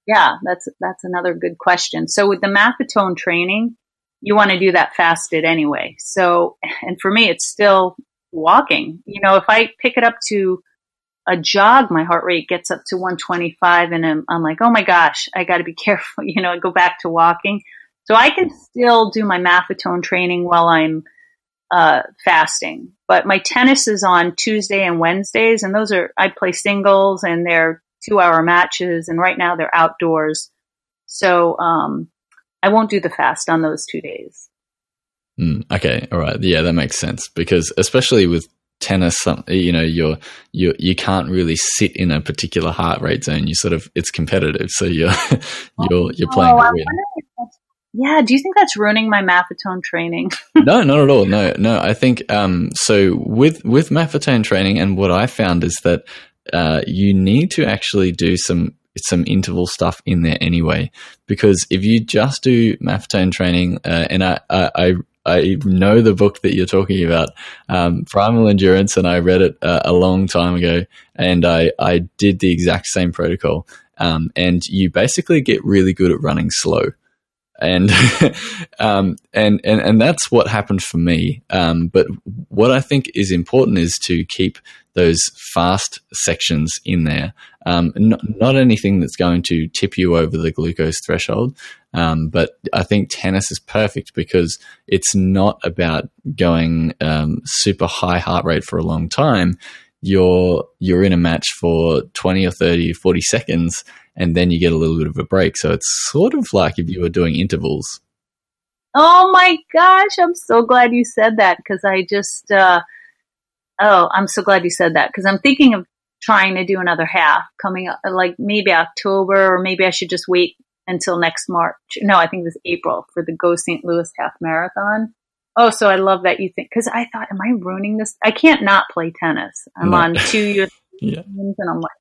Yeah, that's another good question. So with the Maffetone training, you want to do that fasted anyway. So, and for me, it's still walking. You know, if I pick it up to a jog, my heart rate gets up to 125 and I'm like, oh my gosh, I got to be careful. You know, I go back to walking. So I can still do my Maffetone training while I'm fasting. But my tennis is on Tuesday and Wednesdays, and those are, I play singles and they're 2-hour matches, and right now they're outdoors. So I won't do the fast on those 2 days. Okay. All right. Yeah, that makes sense, because especially with tennis, you can't really sit in a particular heart rate zone. You sort of, it's competitive. So you're playing to win. Yeah, do you think that's ruining my Maffetone training? No, not at all. No. I think so. With Maffetone training, and what I found is that you need to actually do some interval stuff in there anyway, because if you just do Maffetone training, and I know the book that you're talking about, Primal Endurance, and I read it a long time ago, and I did the exact same protocol, and you basically get really good at running slow. And and that's what happened for me. But what I think is important is to keep those fast sections in there. Not anything that's going to tip you over the glucose threshold. But I think tennis is perfect because it's not about going super high heart rate for a long time. You're in a match for 20 or 30, 40 seconds, and then you get a little bit of a break. So it's sort of like if you were doing intervals. Oh my gosh, I'm so glad you said that, because I'm thinking of trying to do another half coming up, like maybe October, or maybe I should just wait until next March. No, I think it was April for the Go St. Louis half marathon. Oh, so I love that you think, because I thought, am I ruining this? I can't not play tennis. I'm on 2 years and I'm like,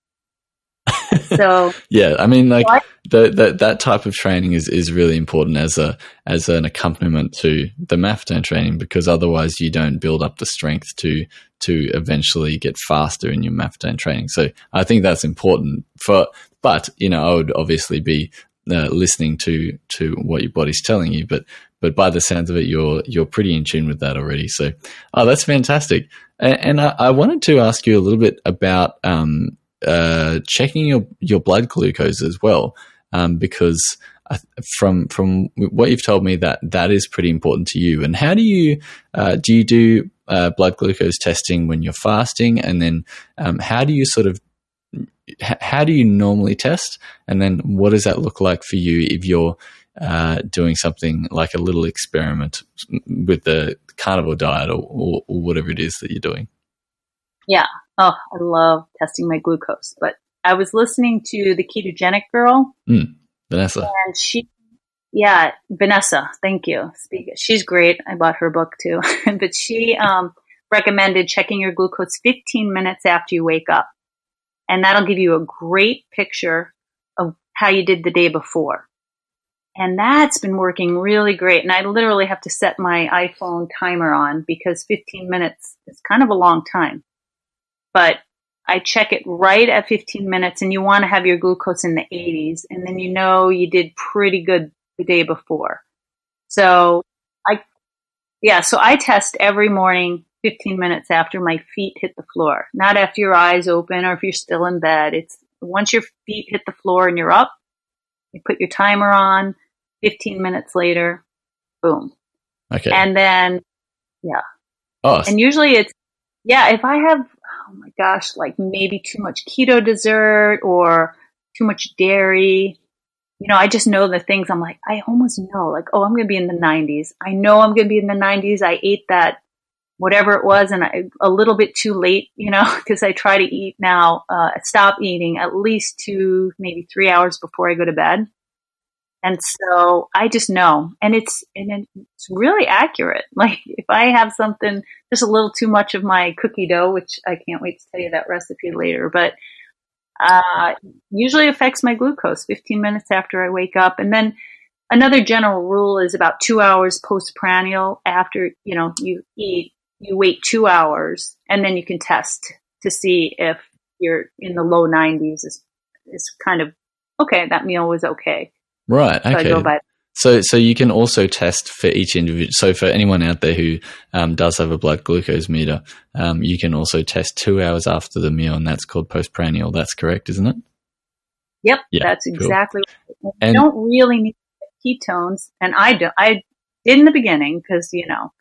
so yeah. I mean, like that type of training is really important as an accompaniment to the Maffetone training, because otherwise you don't build up the strength to eventually get faster in your Maffetone training. So I think that's important I would obviously be listening to what your body's telling you, but by the sounds of it, you're pretty in tune with that already. So, oh, that's fantastic. And I wanted to ask you a little bit about checking your blood glucose as well, because from what you've told me, that is pretty important to you. And how do you do blood glucose testing when you're fasting? And then how do you normally test? And then what does that look like for you if you're doing something like a little experiment with the carnivore diet or whatever it is that you're doing? Yeah. Oh, I love testing my glucose. But I was listening to the Ketogenic Girl. Vanessa. And Vanessa, thank you. She's great. I bought her book too. But she recommended checking your glucose 15 minutes after you wake up. And that'll give you a great picture of how you did the day before. And that's been working really great. And I literally have to set my iPhone timer on, because 15 minutes is kind of a long time. But I check it right at 15 minutes, and you want to have your glucose in the 80s. And then you know you did pretty good the day before. So I test every morning 15 minutes after my feet hit the floor. Not after your eyes open or if you're still in bed. It's once your feet hit the floor and you're up, You put your timer on, 15 minutes later, boom. Okay. And then, yeah. Oh. And usually it's, yeah, if I have, oh my gosh, like maybe too much keto dessert or too much dairy, you know, I just know the things I'm like, I almost know, like, oh, I'm going to be in the 90s. I know I'm going to be in the 90s. I ate that, whatever it was, and I, a little bit too late, you know, because I try to eat now, stop eating at least 2, maybe 3 hours before I go to bed. And so I just know, and it's really accurate. Like if I have something, just a little too much of my cookie dough, which I can't wait to tell you that recipe later, but usually affects my glucose 15 minutes after I wake up. And then another general rule is about 2 hours postprandial after, you know, you eat, you wait 2 hours and then you can test to see if you're in the low 90s is kind of, okay, that meal was okay. Right. Okay. So you can also test for each individual. So for anyone out there who does have a blood glucose meter, you can also test 2 hours after the meal, and that's called postprandial. That's correct, isn't it? Yep. Yeah, that's exactly cool. Right. You don't really need ketones. And I do. I did in the beginning because, you know,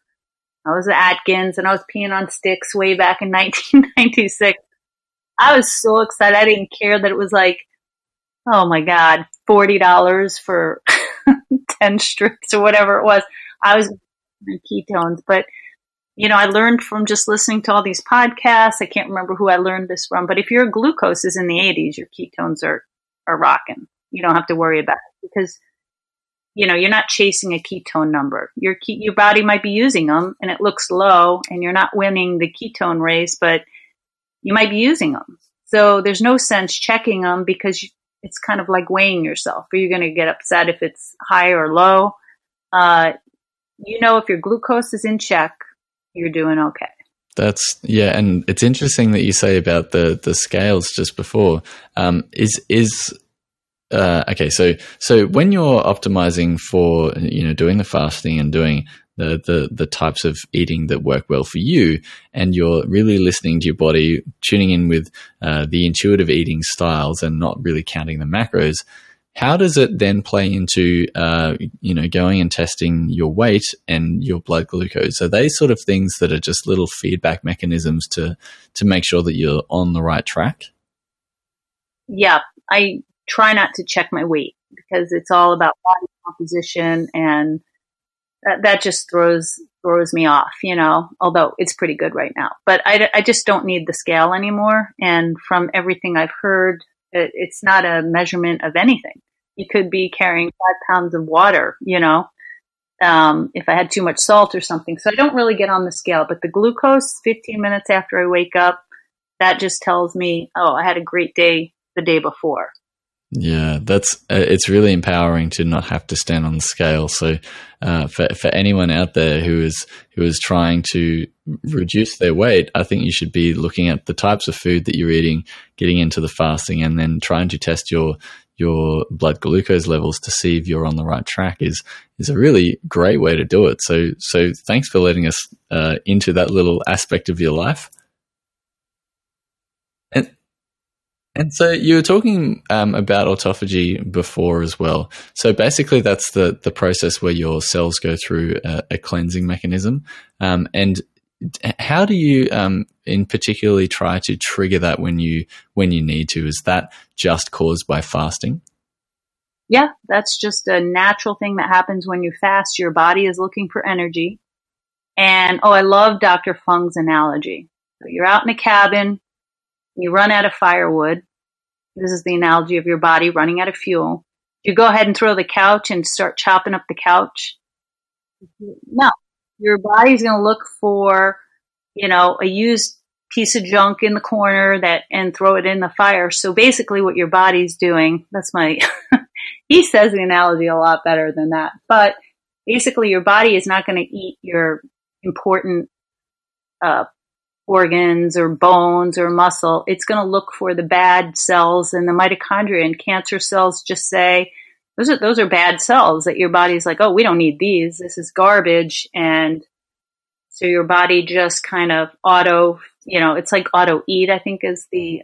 I was at Atkins and I was peeing on sticks way back in 1996. I was so excited. I didn't care that it was like, oh my God, $40 for 10 strips or whatever it was. I was on ketones, but you know, I learned from just listening to all these podcasts. I can't remember who I learned this from, but if your glucose is in the 80s, your ketones are rocking. You don't have to worry about it because, you know, you're not chasing a ketone number. Your body might be using them and it looks low and you're not winning the ketone race, but you might be using them. So there's no sense checking them because it's kind of like weighing yourself. Are you going to get upset if it's high or low? You know, if your glucose is in check, you're doing okay. That's, yeah. And it's interesting that you say about the scales just before. Okay. So when you're optimizing for, you know, doing the fasting and doing the types of eating that work well for you, and you're really listening to your body, tuning in with the intuitive eating styles and not really counting the macros, how does it then play into, you know, going and testing your weight and your blood glucose? Are they sort of things that are just little feedback mechanisms to make sure that you're on the right track? Yeah. I try not to check my weight because it's all about body composition, and that just throws me off, you know, although it's pretty good right now. But I just don't need the scale anymore. And from everything I've heard, it's not a measurement of anything. You could be carrying 5 pounds of water, you know, if I had too much salt or something. So I don't really get on the scale, but the glucose 15 minutes after I wake up, that just tells me, oh, I had a great day the day before. Yeah, it's really empowering to not have to stand on the scale. So, for anyone out there who is trying to reduce their weight, I think you should be looking at the types of food that you're eating, getting into the fasting, and then trying to test your blood glucose levels to see if you're on the right track is a really great way to do it. So thanks for letting us into that little aspect of your life. And so you were talking about autophagy before as well. So basically that's the process where your cells go through a cleansing mechanism. And how do you in particularly try to trigger that when you need to? Is that just caused by fasting? Yeah, that's just a natural thing that happens when you fast. Your body is looking for energy. And, I love Dr. Fung's analogy. So you're out in a cabin. You run out of firewood. This is the analogy of your body running out of fuel. You go ahead and throw the couch and start chopping up the couch. No, your body's going to look for, you know, a used piece of junk in the corner and throw it in the fire. So basically what your body's doing, that's my, he says the analogy a lot better than that, but basically your body is not going to eat your important, organs or bones or muscle. It's going to look for the bad cells and the mitochondria, and cancer cells just say, those are bad cells that your body's like, oh, we don't need these. This is garbage. And so your body just kind of auto, you know, it's like auto eat, I think is the,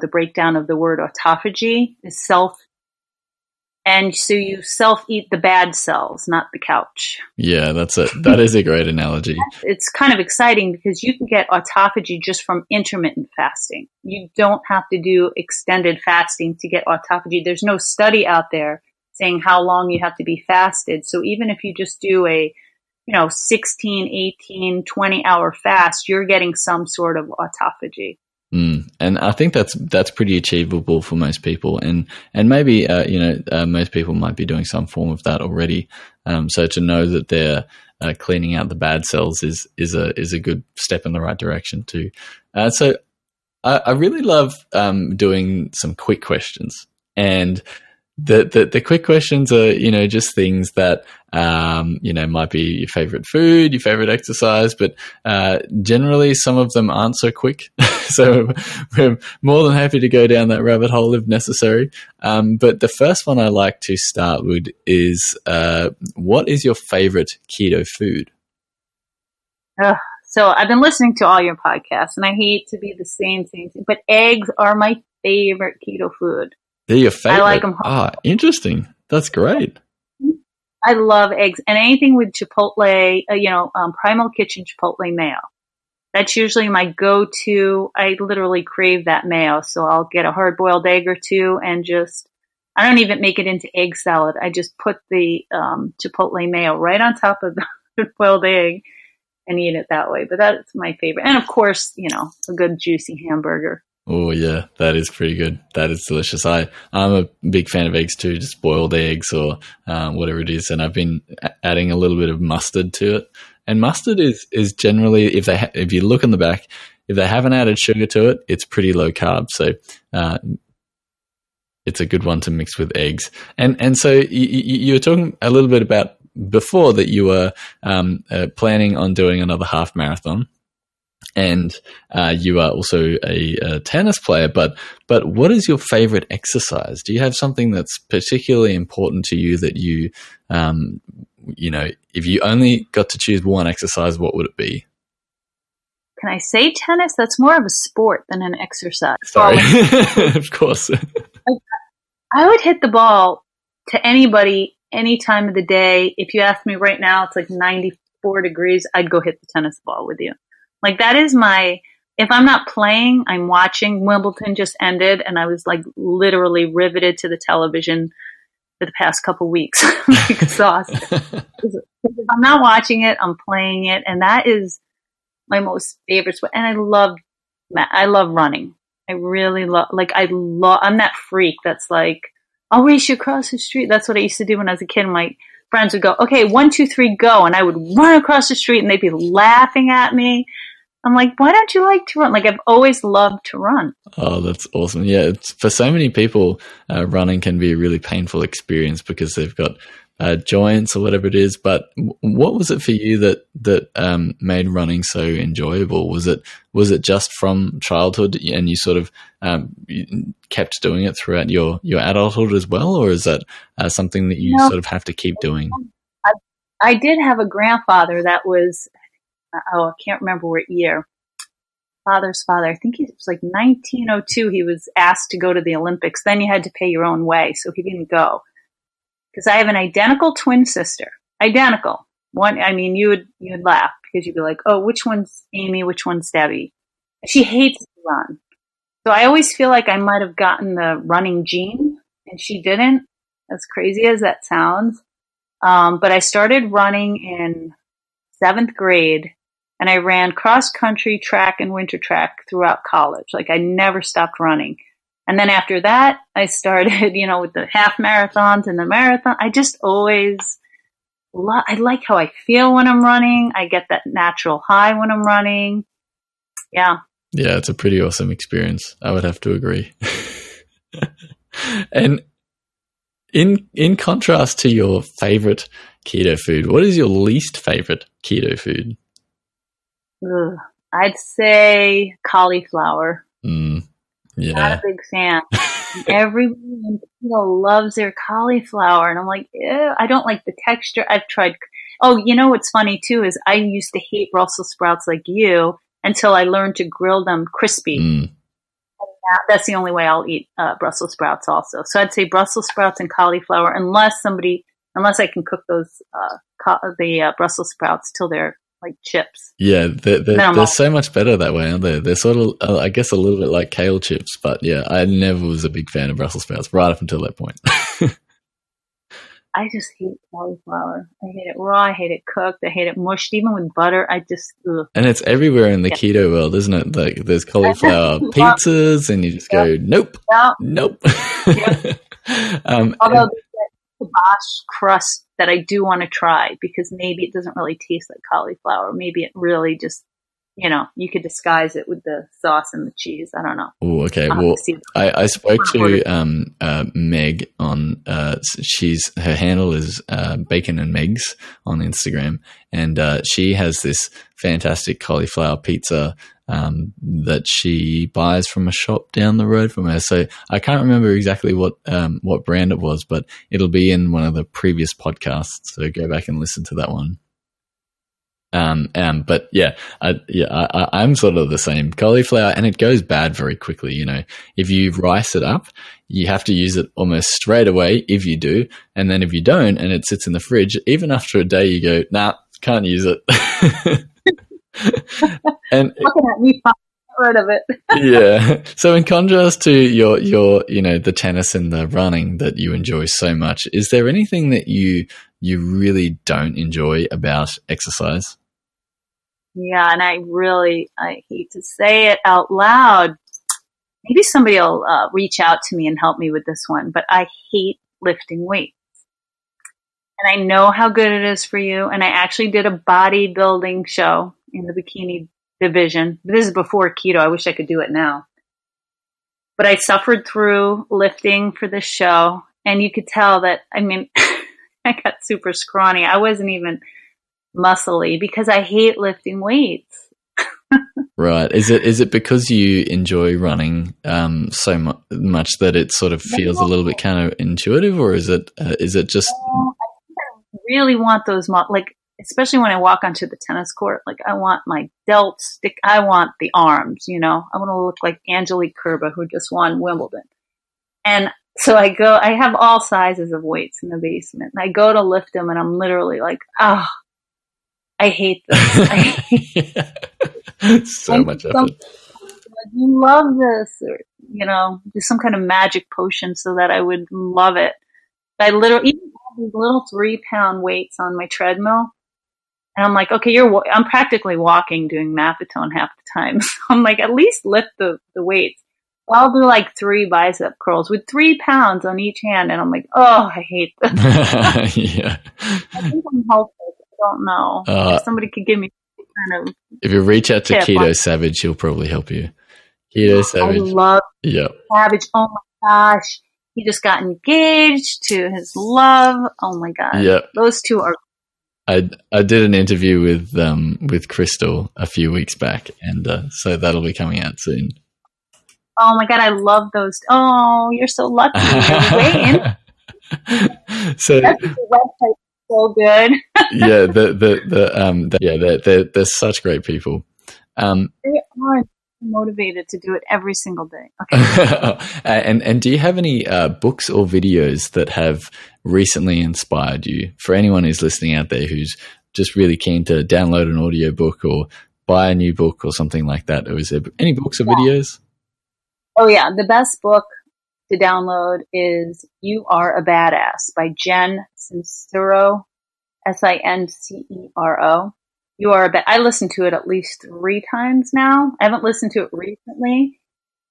the breakdown of the word autophagy is self. And so you self-eat the bad cells, not the couch. Yeah, that's it. That is a great analogy. It's kind of exciting because you can get autophagy just from intermittent fasting. You don't have to do extended fasting to get autophagy. There's no study out there saying how long you have to be fasted. So even if you just do a, 16, 18, 20-hour fast, you're getting some sort of autophagy. And I think that's pretty achievable for most people, and maybe most people might be doing some form of that already. So to know that they're cleaning out the bad cells is a good step in the right direction too. So I really love doing some quick questions, and the quick questions are just things that might be your favorite food, your favorite exercise, but generally some of them aren't so quick. So we're more than happy to go down that rabbit hole if necessary. But the first one I like to start with is, what is your favorite keto food? So I've been listening to all your podcasts, and I hate to be the same thing, but eggs are my favorite keto food. They're your favorite? I like them. Interesting. That's great. I love eggs, and anything with chipotle, Primal Kitchen chipotle mayo. That's usually my go-to. I literally crave that mayo, so I'll get a hard-boiled egg or two and just – I don't even make it into egg salad. I just put the chipotle mayo right on top of the hard-boiled egg and eat it that way. But that's my favorite. And, of course, a good juicy hamburger. Oh, yeah, that is pretty good. That is delicious. I'm a big fan of eggs too, just boiled eggs or whatever it is. And I've been adding a little bit of mustard to it. And mustard is generally, if you look in the back, if they haven't added sugar to it, it's pretty low carb. So it's a good one to mix with eggs. And so you were talking a little bit about before that you were planning on doing another half marathon. And you are also a tennis player, but what is your favorite exercise? Do you have something that's particularly important to you that you, if you only got to choose one exercise, what would it be? Can I say tennis? That's more of a sport than an exercise. Sorry, of course. I would hit the ball to anybody, any time of the day. If you ask me right now, it's like 94 degrees. I'd go hit the tennis ball with you. Like that is my, if I'm not playing, I'm watching. Wimbledon just ended and I was like literally riveted to the television for the past couple weeks. I'm exhausted. If I'm not watching it, I'm playing it. And that is my most favorite sport. And I love running. I really love, I'm that freak that's like, I'll race you across the street. That's what I used to do when I was a kid. My friends would go, okay, 1, 2, 3, go. And I would run across the street and they'd be laughing at me. I'm like, why don't you like to run? Like, I've always loved to run. Oh, that's awesome. Yeah, for so many people, running can be a really painful experience because they've got joints or whatever it is. But what was it for you that made running so enjoyable? Was it just from childhood and you sort of kept doing it throughout your adulthood as well? Or is that something that you sort of have to keep doing? I did have a grandfather that was... I can't remember what year. Father's father, I think it was like 1902, he was asked to go to the Olympics. Then you had to pay your own way, so he didn't go. Because I have an identical twin sister. Identical. One, I mean, you would laugh because you'd be like, oh, which one's Amy, which one's Debbie? She hates to run. So I always feel like I might have gotten the running gene, and she didn't, as crazy as that sounds. But I started running in 7th grade. And I ran cross-country, track, and winter track throughout college. Like, I never stopped running. And then after that, I started, with the half marathons and the marathon. I just always I like how I feel when I'm running. I get that natural high when I'm running. Yeah. Yeah, it's a pretty awesome experience. I would have to agree. And in contrast to your favorite keto food, what is your least favorite keto food? Ugh, I'd say cauliflower. Yeah. Not a big fan. Everybody in keto loves their cauliflower. And I'm like, ew, I don't like the texture. I've tried. Oh, what's funny too is I used to hate Brussels sprouts like you until I learned to grill them crispy. that's the only way I'll eat Brussels sprouts also. So I'd say Brussels sprouts and cauliflower, unless I can cook those Brussels sprouts till they're like chips. Yeah, they're so much better that way, aren't they? They're sort of, I guess, a little bit like kale chips. But yeah, I never was a big fan of Brussels sprouts right up until that point. I just hate cauliflower. I hate it raw. I hate it cooked. I hate it mushed. Even with butter, I just ugh. And it's everywhere in the keto world, isn't it? Like there's cauliflower pizzas, and you just go, nope. Yep. Although there's that kibosh crust that I do want to try because maybe it doesn't really taste like cauliflower. Maybe it really just, you know, you could disguise it with the sauce and the cheese. I don't know. Oh, okay. Well, I spoke to Meg on her handle is Bacon and Megs on Instagram, and she has this fantastic cauliflower pizza that she buys from a shop down the road from her. So I can't remember exactly what brand it was, but it'll be in one of the previous podcasts. So go back and listen to that one. But I'm sort of the same. Cauliflower, and it goes bad very quickly. You know, if you rice it up, you have to use it almost straight away if you do. And then if you don't, and it sits in the fridge, even after a day, you go, nah, can't use it. And looking at me, rid of it. Yeah. So in contrast to your, you know, the tennis and the running that you enjoy so much, is there anything that you really don't enjoy about exercise? Yeah, and I hate to say it out loud. Maybe somebody will reach out to me and help me with this one, but I hate lifting weights. And I know how good it is for you. And I actually did a bodybuilding show in the bikini division. This is before keto. I wish I could do it now. But I suffered through lifting for this show. And you could tell that, I mean, I got super scrawny. I wasn't even muscly because I hate lifting weights. Right. Is it because you enjoy running so much that it sort of feels a little bit kind of intuitive, or is it just? No, I really want those like, especially when I walk onto the tennis court, like I want my delts stick. I want the arms. You know, I want to look like Angelique Kerber, who just won Wimbledon, and. So I have all sizes of weights in the basement, and I go to lift them, and I'm literally like, oh, I hate this. So much effort. You love this, or, you know, do some kind of magic potion so that I would love it. I literally even have these little 3-pound weights on my treadmill, and I'm like, okay, I'm practically walking doing Maffetone half the time. So I'm like, at least lift the weights. I'll do like 3 bicep curls with 3 pounds on each hand, and I'm like, oh, I hate this. Yeah. I think I'm helpless. I don't know. If somebody could give me kind of. If you reach out to Keto Savage, he'll probably help you. Keto Savage. I love Savage. Oh my gosh. He just got engaged to his love. Oh my God. Yeah. Those two are. I did an interview with Crystal a few weeks back, and so that'll be coming out soon. Oh my God, I love those. Oh, you're so lucky. You're way in. So that's the website so good. Yeah, they're such great people. They are motivated to do it every single day. Okay. And do you have any books or videos that have recently inspired you? For anyone who's listening out there who's just really keen to download an audiobook or buy a new book or something like that, or is there any books or videos? Oh, yeah. The best book to download is You Are a Badass by Jen Sincero, Sincero. You Are a Badass. I listened to it at least 3 times now. I haven't listened to it recently,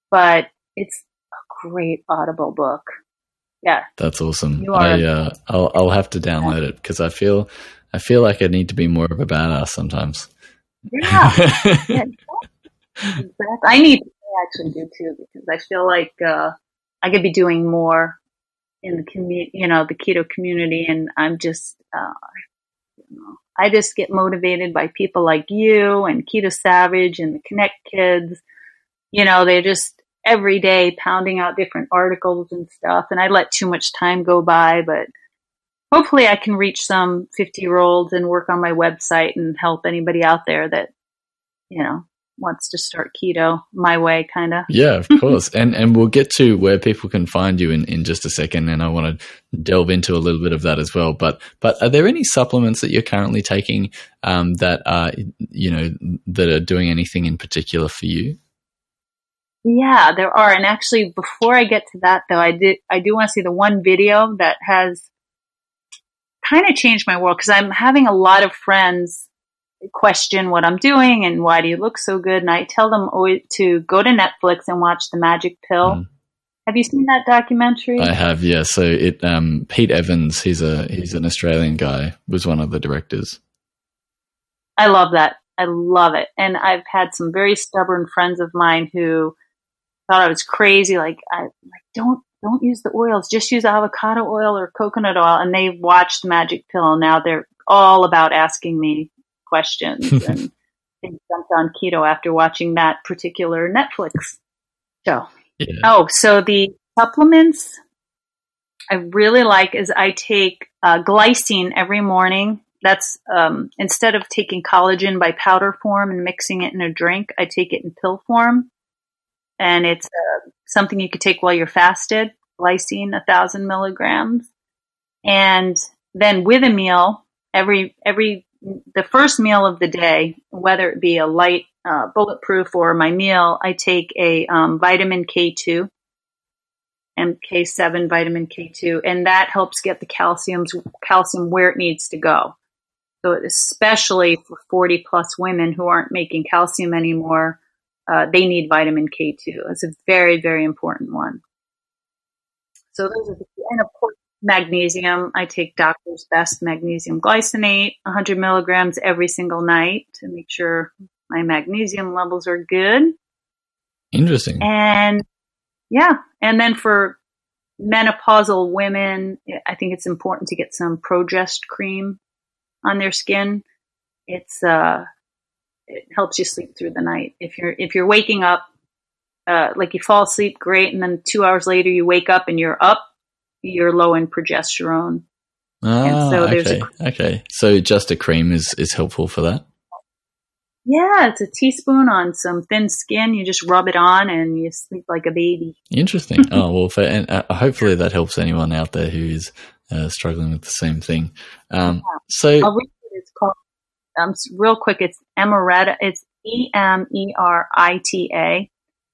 but it's a great Audible book. Yeah. That's awesome. I'll have to download it because I feel like I need to be more of a badass sometimes. Yeah. Exactly. I need to. I actually do too, because I feel like I could be doing more in the the keto community, and I'm just I just get motivated by people like you and Keto Savage and the Connect Kids. You know, they're just every day pounding out different articles and stuff, and I let too much time go by, but hopefully I can reach some 50-year-olds and work on my website and help anybody out there that, you know, wants to start keto my way, kind of. Yeah, of course. and we'll get to where people can find you in just a second. And I want to delve into a little bit of that as well. But are there any supplements that you're currently taking that are, you know, that are doing anything in particular for you? Yeah, there are. And actually, before I get to that, though, I do want to see the one video that has kind of changed my world, because I'm having a lot of friends question what I'm doing and why do you look so good, and I tell them always to go to Netflix and watch The Magic Pill. Have you seen that documentary? I have, yeah. So it Pete Evans, he's an Australian guy, was one of the directors. I love that. I love it. And I've had some very stubborn friends of mine who thought I was crazy, don't use the oils, just use avocado oil or coconut oil, and they've watched The Magic Pill and now they're all about asking me questions and things jumped on keto after watching that particular Netflix show. Yeah. Oh, so the supplements I really like is I take glycine every morning. That's instead of taking collagen by powder form and mixing it in a drink, I take it in pill form. And it's something you could take while you're fasted, glycine, 1,000 milligrams. And then with a meal, the first meal of the day, whether it be a light bulletproof or my meal, I take a vitamin K2, MK7 vitamin K2, and that helps get the calcium where it needs to go. So especially for 40-plus women who aren't making calcium anymore, they need vitamin K2. It's a very, very important one. So those are and of course, magnesium. I take Doctor's Best magnesium glycinate, 100 milligrams every single night to make sure my magnesium levels are good. Interesting. And then for menopausal women, I think it's important to get some Progest cream on their skin. It helps you sleep through the night. If you're waking up, like you fall asleep, great. And then 2 hours later you wake up and you're up, you're low in progesterone. And so okay. So just a cream is helpful for that. Yeah. It's a teaspoon on some thin skin. You just rub it on and you sleep like a baby. Interesting. Hopefully that helps anyone out there who is struggling with the same thing. I'll read what it's called. Real quick, it's Emerita. It's E-M-E-R-I-T-A.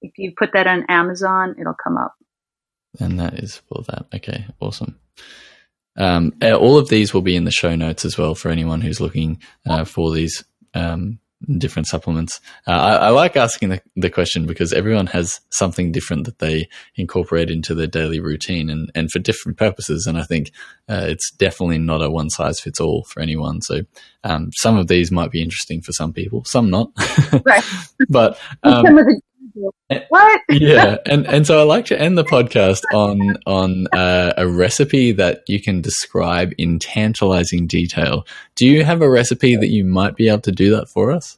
If you put that on Amazon, it'll come up. And that is for that. Okay, awesome. All of these will be in the show notes as well for anyone who's looking for these different supplements. I like asking the question because everyone has something different that they incorporate into their daily routine and for different purposes. And I think it's definitely not a one size fits all for anyone. So some of these might be interesting for some people, some not. Right. But what? Yeah. And so I like to end the podcast on a recipe that you can describe in tantalizing detail. Do you have a recipe that you might be able to do that for us?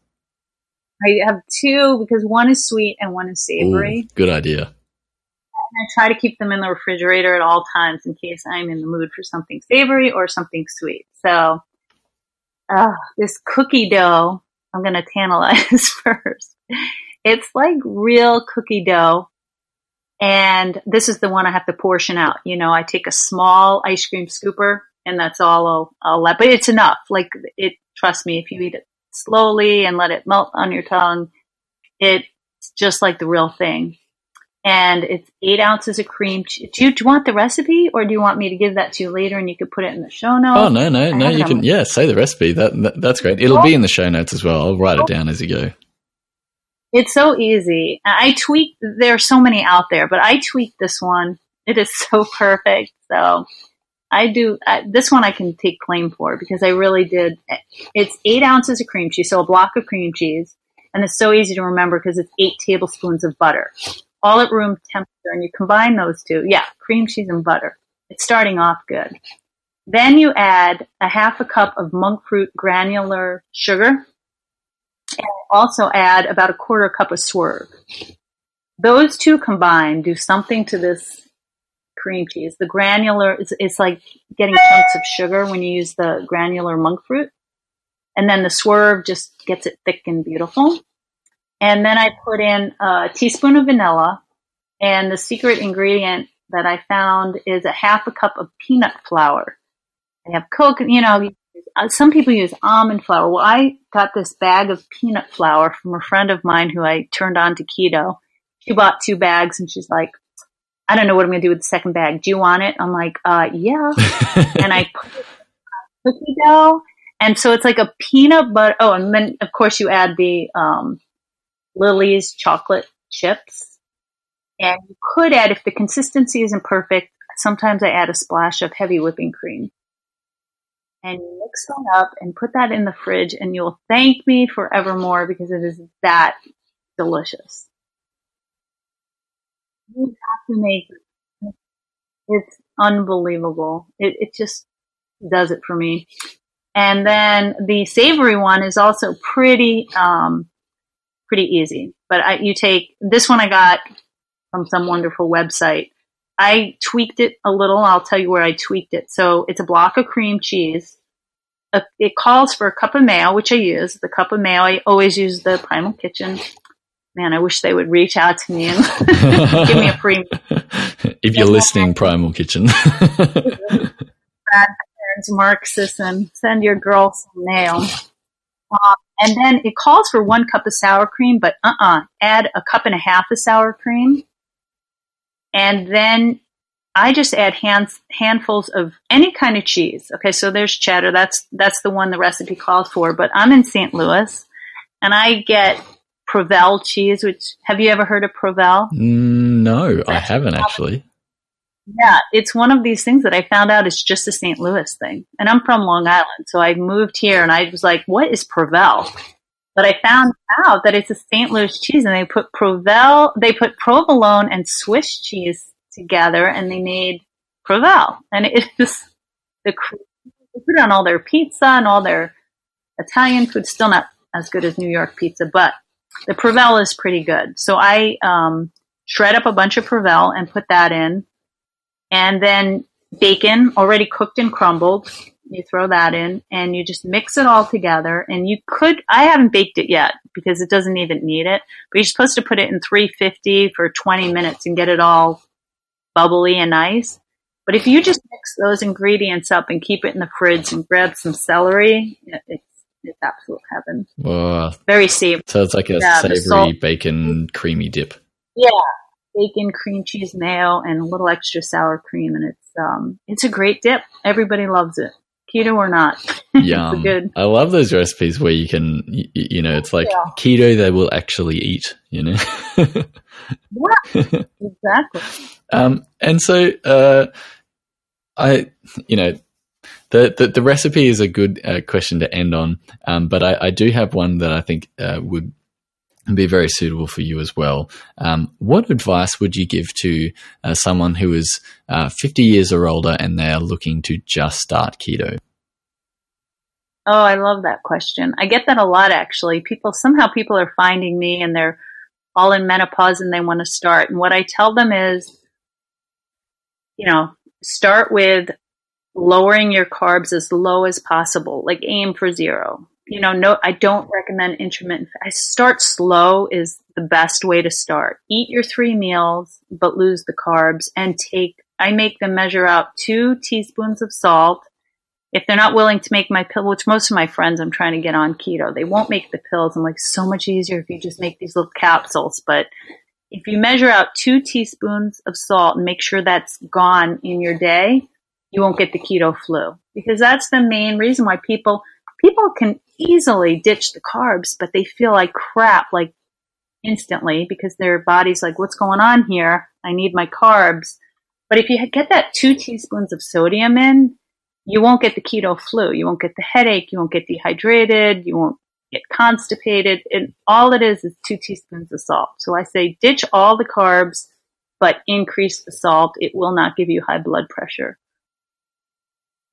I have two, because one is sweet and one is savory. Ooh, good idea. And I try to keep them in the refrigerator at all times in case I'm in the mood for something savory or something sweet. So this cookie dough, I'm going to tantalize first. It's like real cookie dough, and this is the one I have to portion out. You know, I take a small ice cream scooper, and that's all I'll let. But it's enough. Like, it, trust me, if you eat it slowly and let it melt on your tongue, it's just like the real thing. And it's 8 ounces of cream. Do you want the recipe, or do you want me to give that to you later and you could put it in the show notes? Oh, no, you can. Yeah, say the recipe. That's great. It'll be in the show notes as well. I'll write it down as you go. It's so easy. There are so many out there, but I tweaked this one. It is so perfect. So this one I can take claim for, because I really did. It's 8 ounces of cream cheese, so a block of cream cheese. And it's so easy to remember because it's 8 tablespoons of butter, all at room temperature. And you combine those two. Yeah, cream cheese and butter. It's starting off good. Then you add a half a cup of monk fruit granular sugar. And also add about 1/4 cup of Swerve. Those two combined do something to this cream cheese. The granular, it's like getting chunks of sugar when you use the granular monk fruit. And then the Swerve just gets it thick and beautiful. And then I put in a teaspoon of vanilla. And the secret ingredient that I found is a half a cup of peanut flour. I have coconut, you know, some people use almond flour. Well, I got this bag of peanut flour from a friend of mine who I turned on to keto. She bought 2 bags and she's like, I don't know what I'm going to do with the second bag. Do you want it? I'm like, yeah. And I put it in cookie dough. And so it's like a peanut butter. Oh, and then, of course, you add the Lily's chocolate chips. And you could add, if the consistency isn't perfect, sometimes I add a splash of heavy whipping cream. And you mix that up and put that in the fridge, and you'll thank me forevermore because it is that delicious. You have to make it. It's unbelievable. It just does it for me. And then the savory one is also pretty easy. But you take this one I got from some wonderful website. I tweaked it a little. I'll tell you where I tweaked it. So it's a block of cream cheese. It calls for a cup of mayo, which I use. The cup of mayo, I always use the Primal Kitchen. Man, I wish they would reach out to me and give me a free meal. If you're listening, Primal Kitchen. Brad Kearns, Mark Sisson, send your girl some mayo. And then it calls for 1 cup of sour cream, but add 1.5 cups of sour cream. And then I just add handfuls of any kind of cheese. Okay, so there's cheddar. That's the one the recipe calls for. But I'm in St. Louis, and I get Provel cheese, which, have you ever heard of Provel? No, I haven't actually. Yeah, it's one of these things that I found out is just a St. Louis thing. And I'm from Long Island, so I moved here, and I was like, what is Provel? But I found out that it's a St. Louis cheese, and they put provolone and Swiss cheese together, and they made Provel. And it's just they put it on all their pizza and all their Italian food. Still not as good as New York pizza, but the Provel is pretty good. So I shred up a bunch of Provel and put that in, and then bacon already cooked and crumbled. You throw that in, and you just mix it all together. And you could, I haven't baked it yet because it doesn't even need it, but you're supposed to put it in 350 for 20 minutes and get it all bubbly and nice. But if you just mix those ingredients up and keep it in the fridge and grab some celery, it's absolute heaven. Whoa. Very savory. So it's like a savory bacon creamy dip. Yeah. Bacon, cream cheese, mayo, and a little extra sour cream. And it's a great dip. Everybody loves it. Keto or not. Yum. Good. I love those recipes where you can, you know, it's like keto they will actually eat, you know. Yeah, exactly. And so I, you know, the recipe is a good question to end on, but I do have one that I think would be very suitable for you as well. What advice would you give to someone who is 50 years or older and they're looking to just start keto? Oh, I love that question. I get that a lot, actually. People are finding me and they're all in menopause and they want to start. And what I tell them is, you know, start with lowering your carbs as low as possible, like aim for 0. You know, no, I don't recommend intermittent. Start slow is the best way to start. Eat your 3 meals, but lose the carbs, and I make them measure out 2 teaspoons of salt. If they're not willing to make my pill, which most of my friends I'm trying to get on keto, they won't make the pills. I'm like, so much easier if you just make these little capsules. But if you measure out 2 teaspoons of salt and make sure that's gone in your day, you won't get the keto flu, because that's the main reason why people can easily ditch the carbs, but they feel like crap, like instantly, because their body's like, what's going on here? I need my carbs. But if you get that 2 teaspoons of sodium in, you won't get the keto flu. You won't get the headache. You won't get dehydrated. You won't get constipated. And all it is 2 teaspoons of salt. So I say ditch all the carbs, but increase the salt. It will not give you high blood pressure.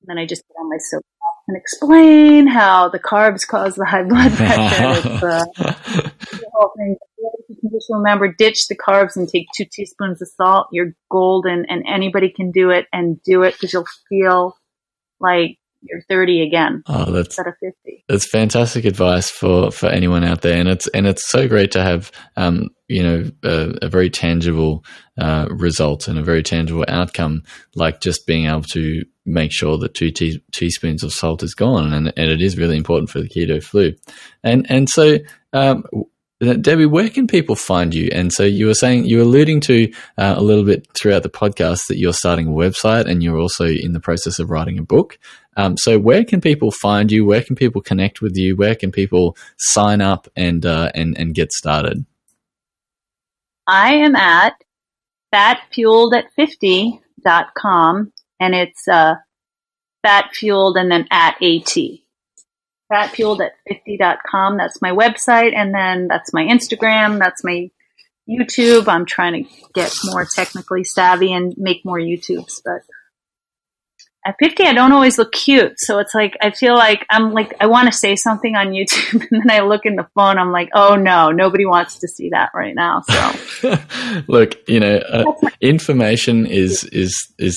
And then I just put on my soap and explain how the carbs cause the high blood pressure. It's, the whole thing. If you can just remember, ditch the carbs and take 2 teaspoons of salt. You're golden, and anybody can do it, and do it, because you'll feel like you're 30 again instead of 50. That's fantastic advice for anyone out there, and it's so great to have a very tangible result and a very tangible outcome, like just being able to make sure that two teaspoons of salt is gone, and it is really important for the keto flu. And so. Debbie, where can people find you? And so you were saying, you were alluding to a little bit throughout the podcast that you're starting a website and you're also in the process of writing a book. So where can people find you? Where can people connect with you? Where can people sign up and get started? I am at FatFueledAt50.com, and it's FatFueled and then @AT. FatFueledAt50.com. That's my website, and then that's my Instagram, that's my YouTube. I'm trying to get more technically savvy and make more YouTubes, but at 50 I don't always look cute, so it's like I feel like I'm like I want to say something on YouTube, and then I look in the phone, I'm like, oh no, nobody wants to see that right now. So look, information is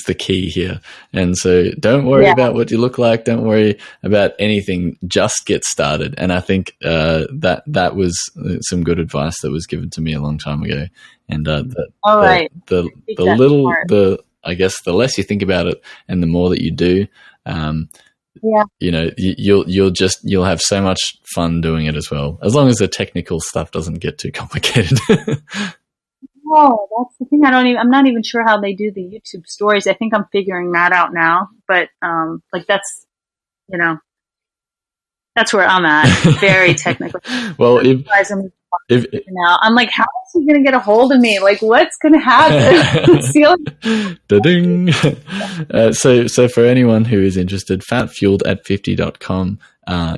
the key here, and so don't worry about what you look like, don't worry about anything, just get started. And I think that was some good advice that was given to me a long time ago, and I guess the less you think about it and the more that you do, you'll have so much fun doing it as well, as long as the technical stuff doesn't get too complicated. No, that's the thing. I'm not even sure how they do the YouTube stories. I think I'm figuring that out now, but that's where I'm at. Very technical. Well, if now I'm like, how is he going to get a hold of me? Like, what's going to happen? Da-ding. So for anyone who is interested, fatfueledAt50.com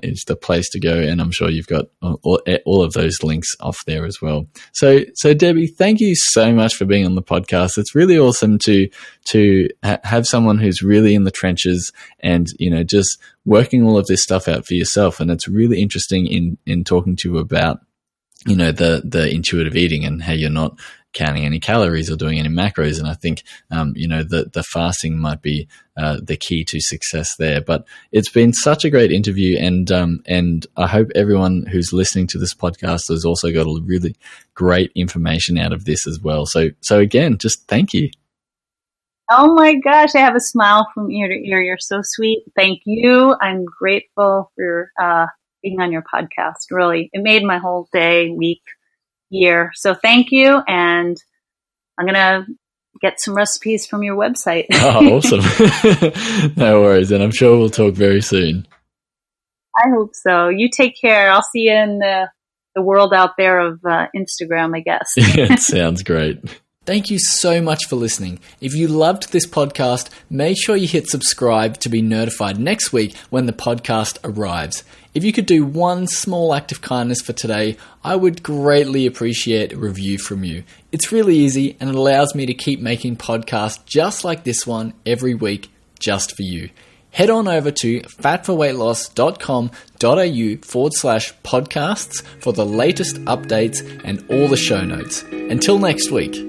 is the place to go, and I'm sure you've got all of those links off there as well. So Debbie, thank you so much for being on the podcast. It's really awesome to have someone who's really in the trenches and just working all of this stuff out for yourself, and it's really interesting in talking to you about the intuitive eating and how you're not counting any calories or doing any macros. And I think, the fasting might be the key to success there. But it's been such a great interview, and I hope everyone who's listening to this podcast has also got a really great information out of this as well. So again, just thank you. Oh my gosh, I have a smile from ear to ear. You're so sweet. Thank you. I'm grateful for being on your podcast. Really, it made my whole day, week, year. So thank you, and I'm gonna get some recipes from your website. Oh, awesome. No worries, and I'm sure we'll talk very soon. I hope so. You take care. I'll see you in the world out there of Instagram, I guess. Yeah, it sounds great. Thank you so much for listening. If you loved this podcast, make sure you hit subscribe to be notified next week when the podcast arrives. If you could do one small act of kindness for today, I would greatly appreciate a review from you. It's really easy, and it allows me to keep making podcasts just like this one every week just for you. Head on over to fatforweightloss.com.au /podcasts for the latest updates and all the show notes. Until next week.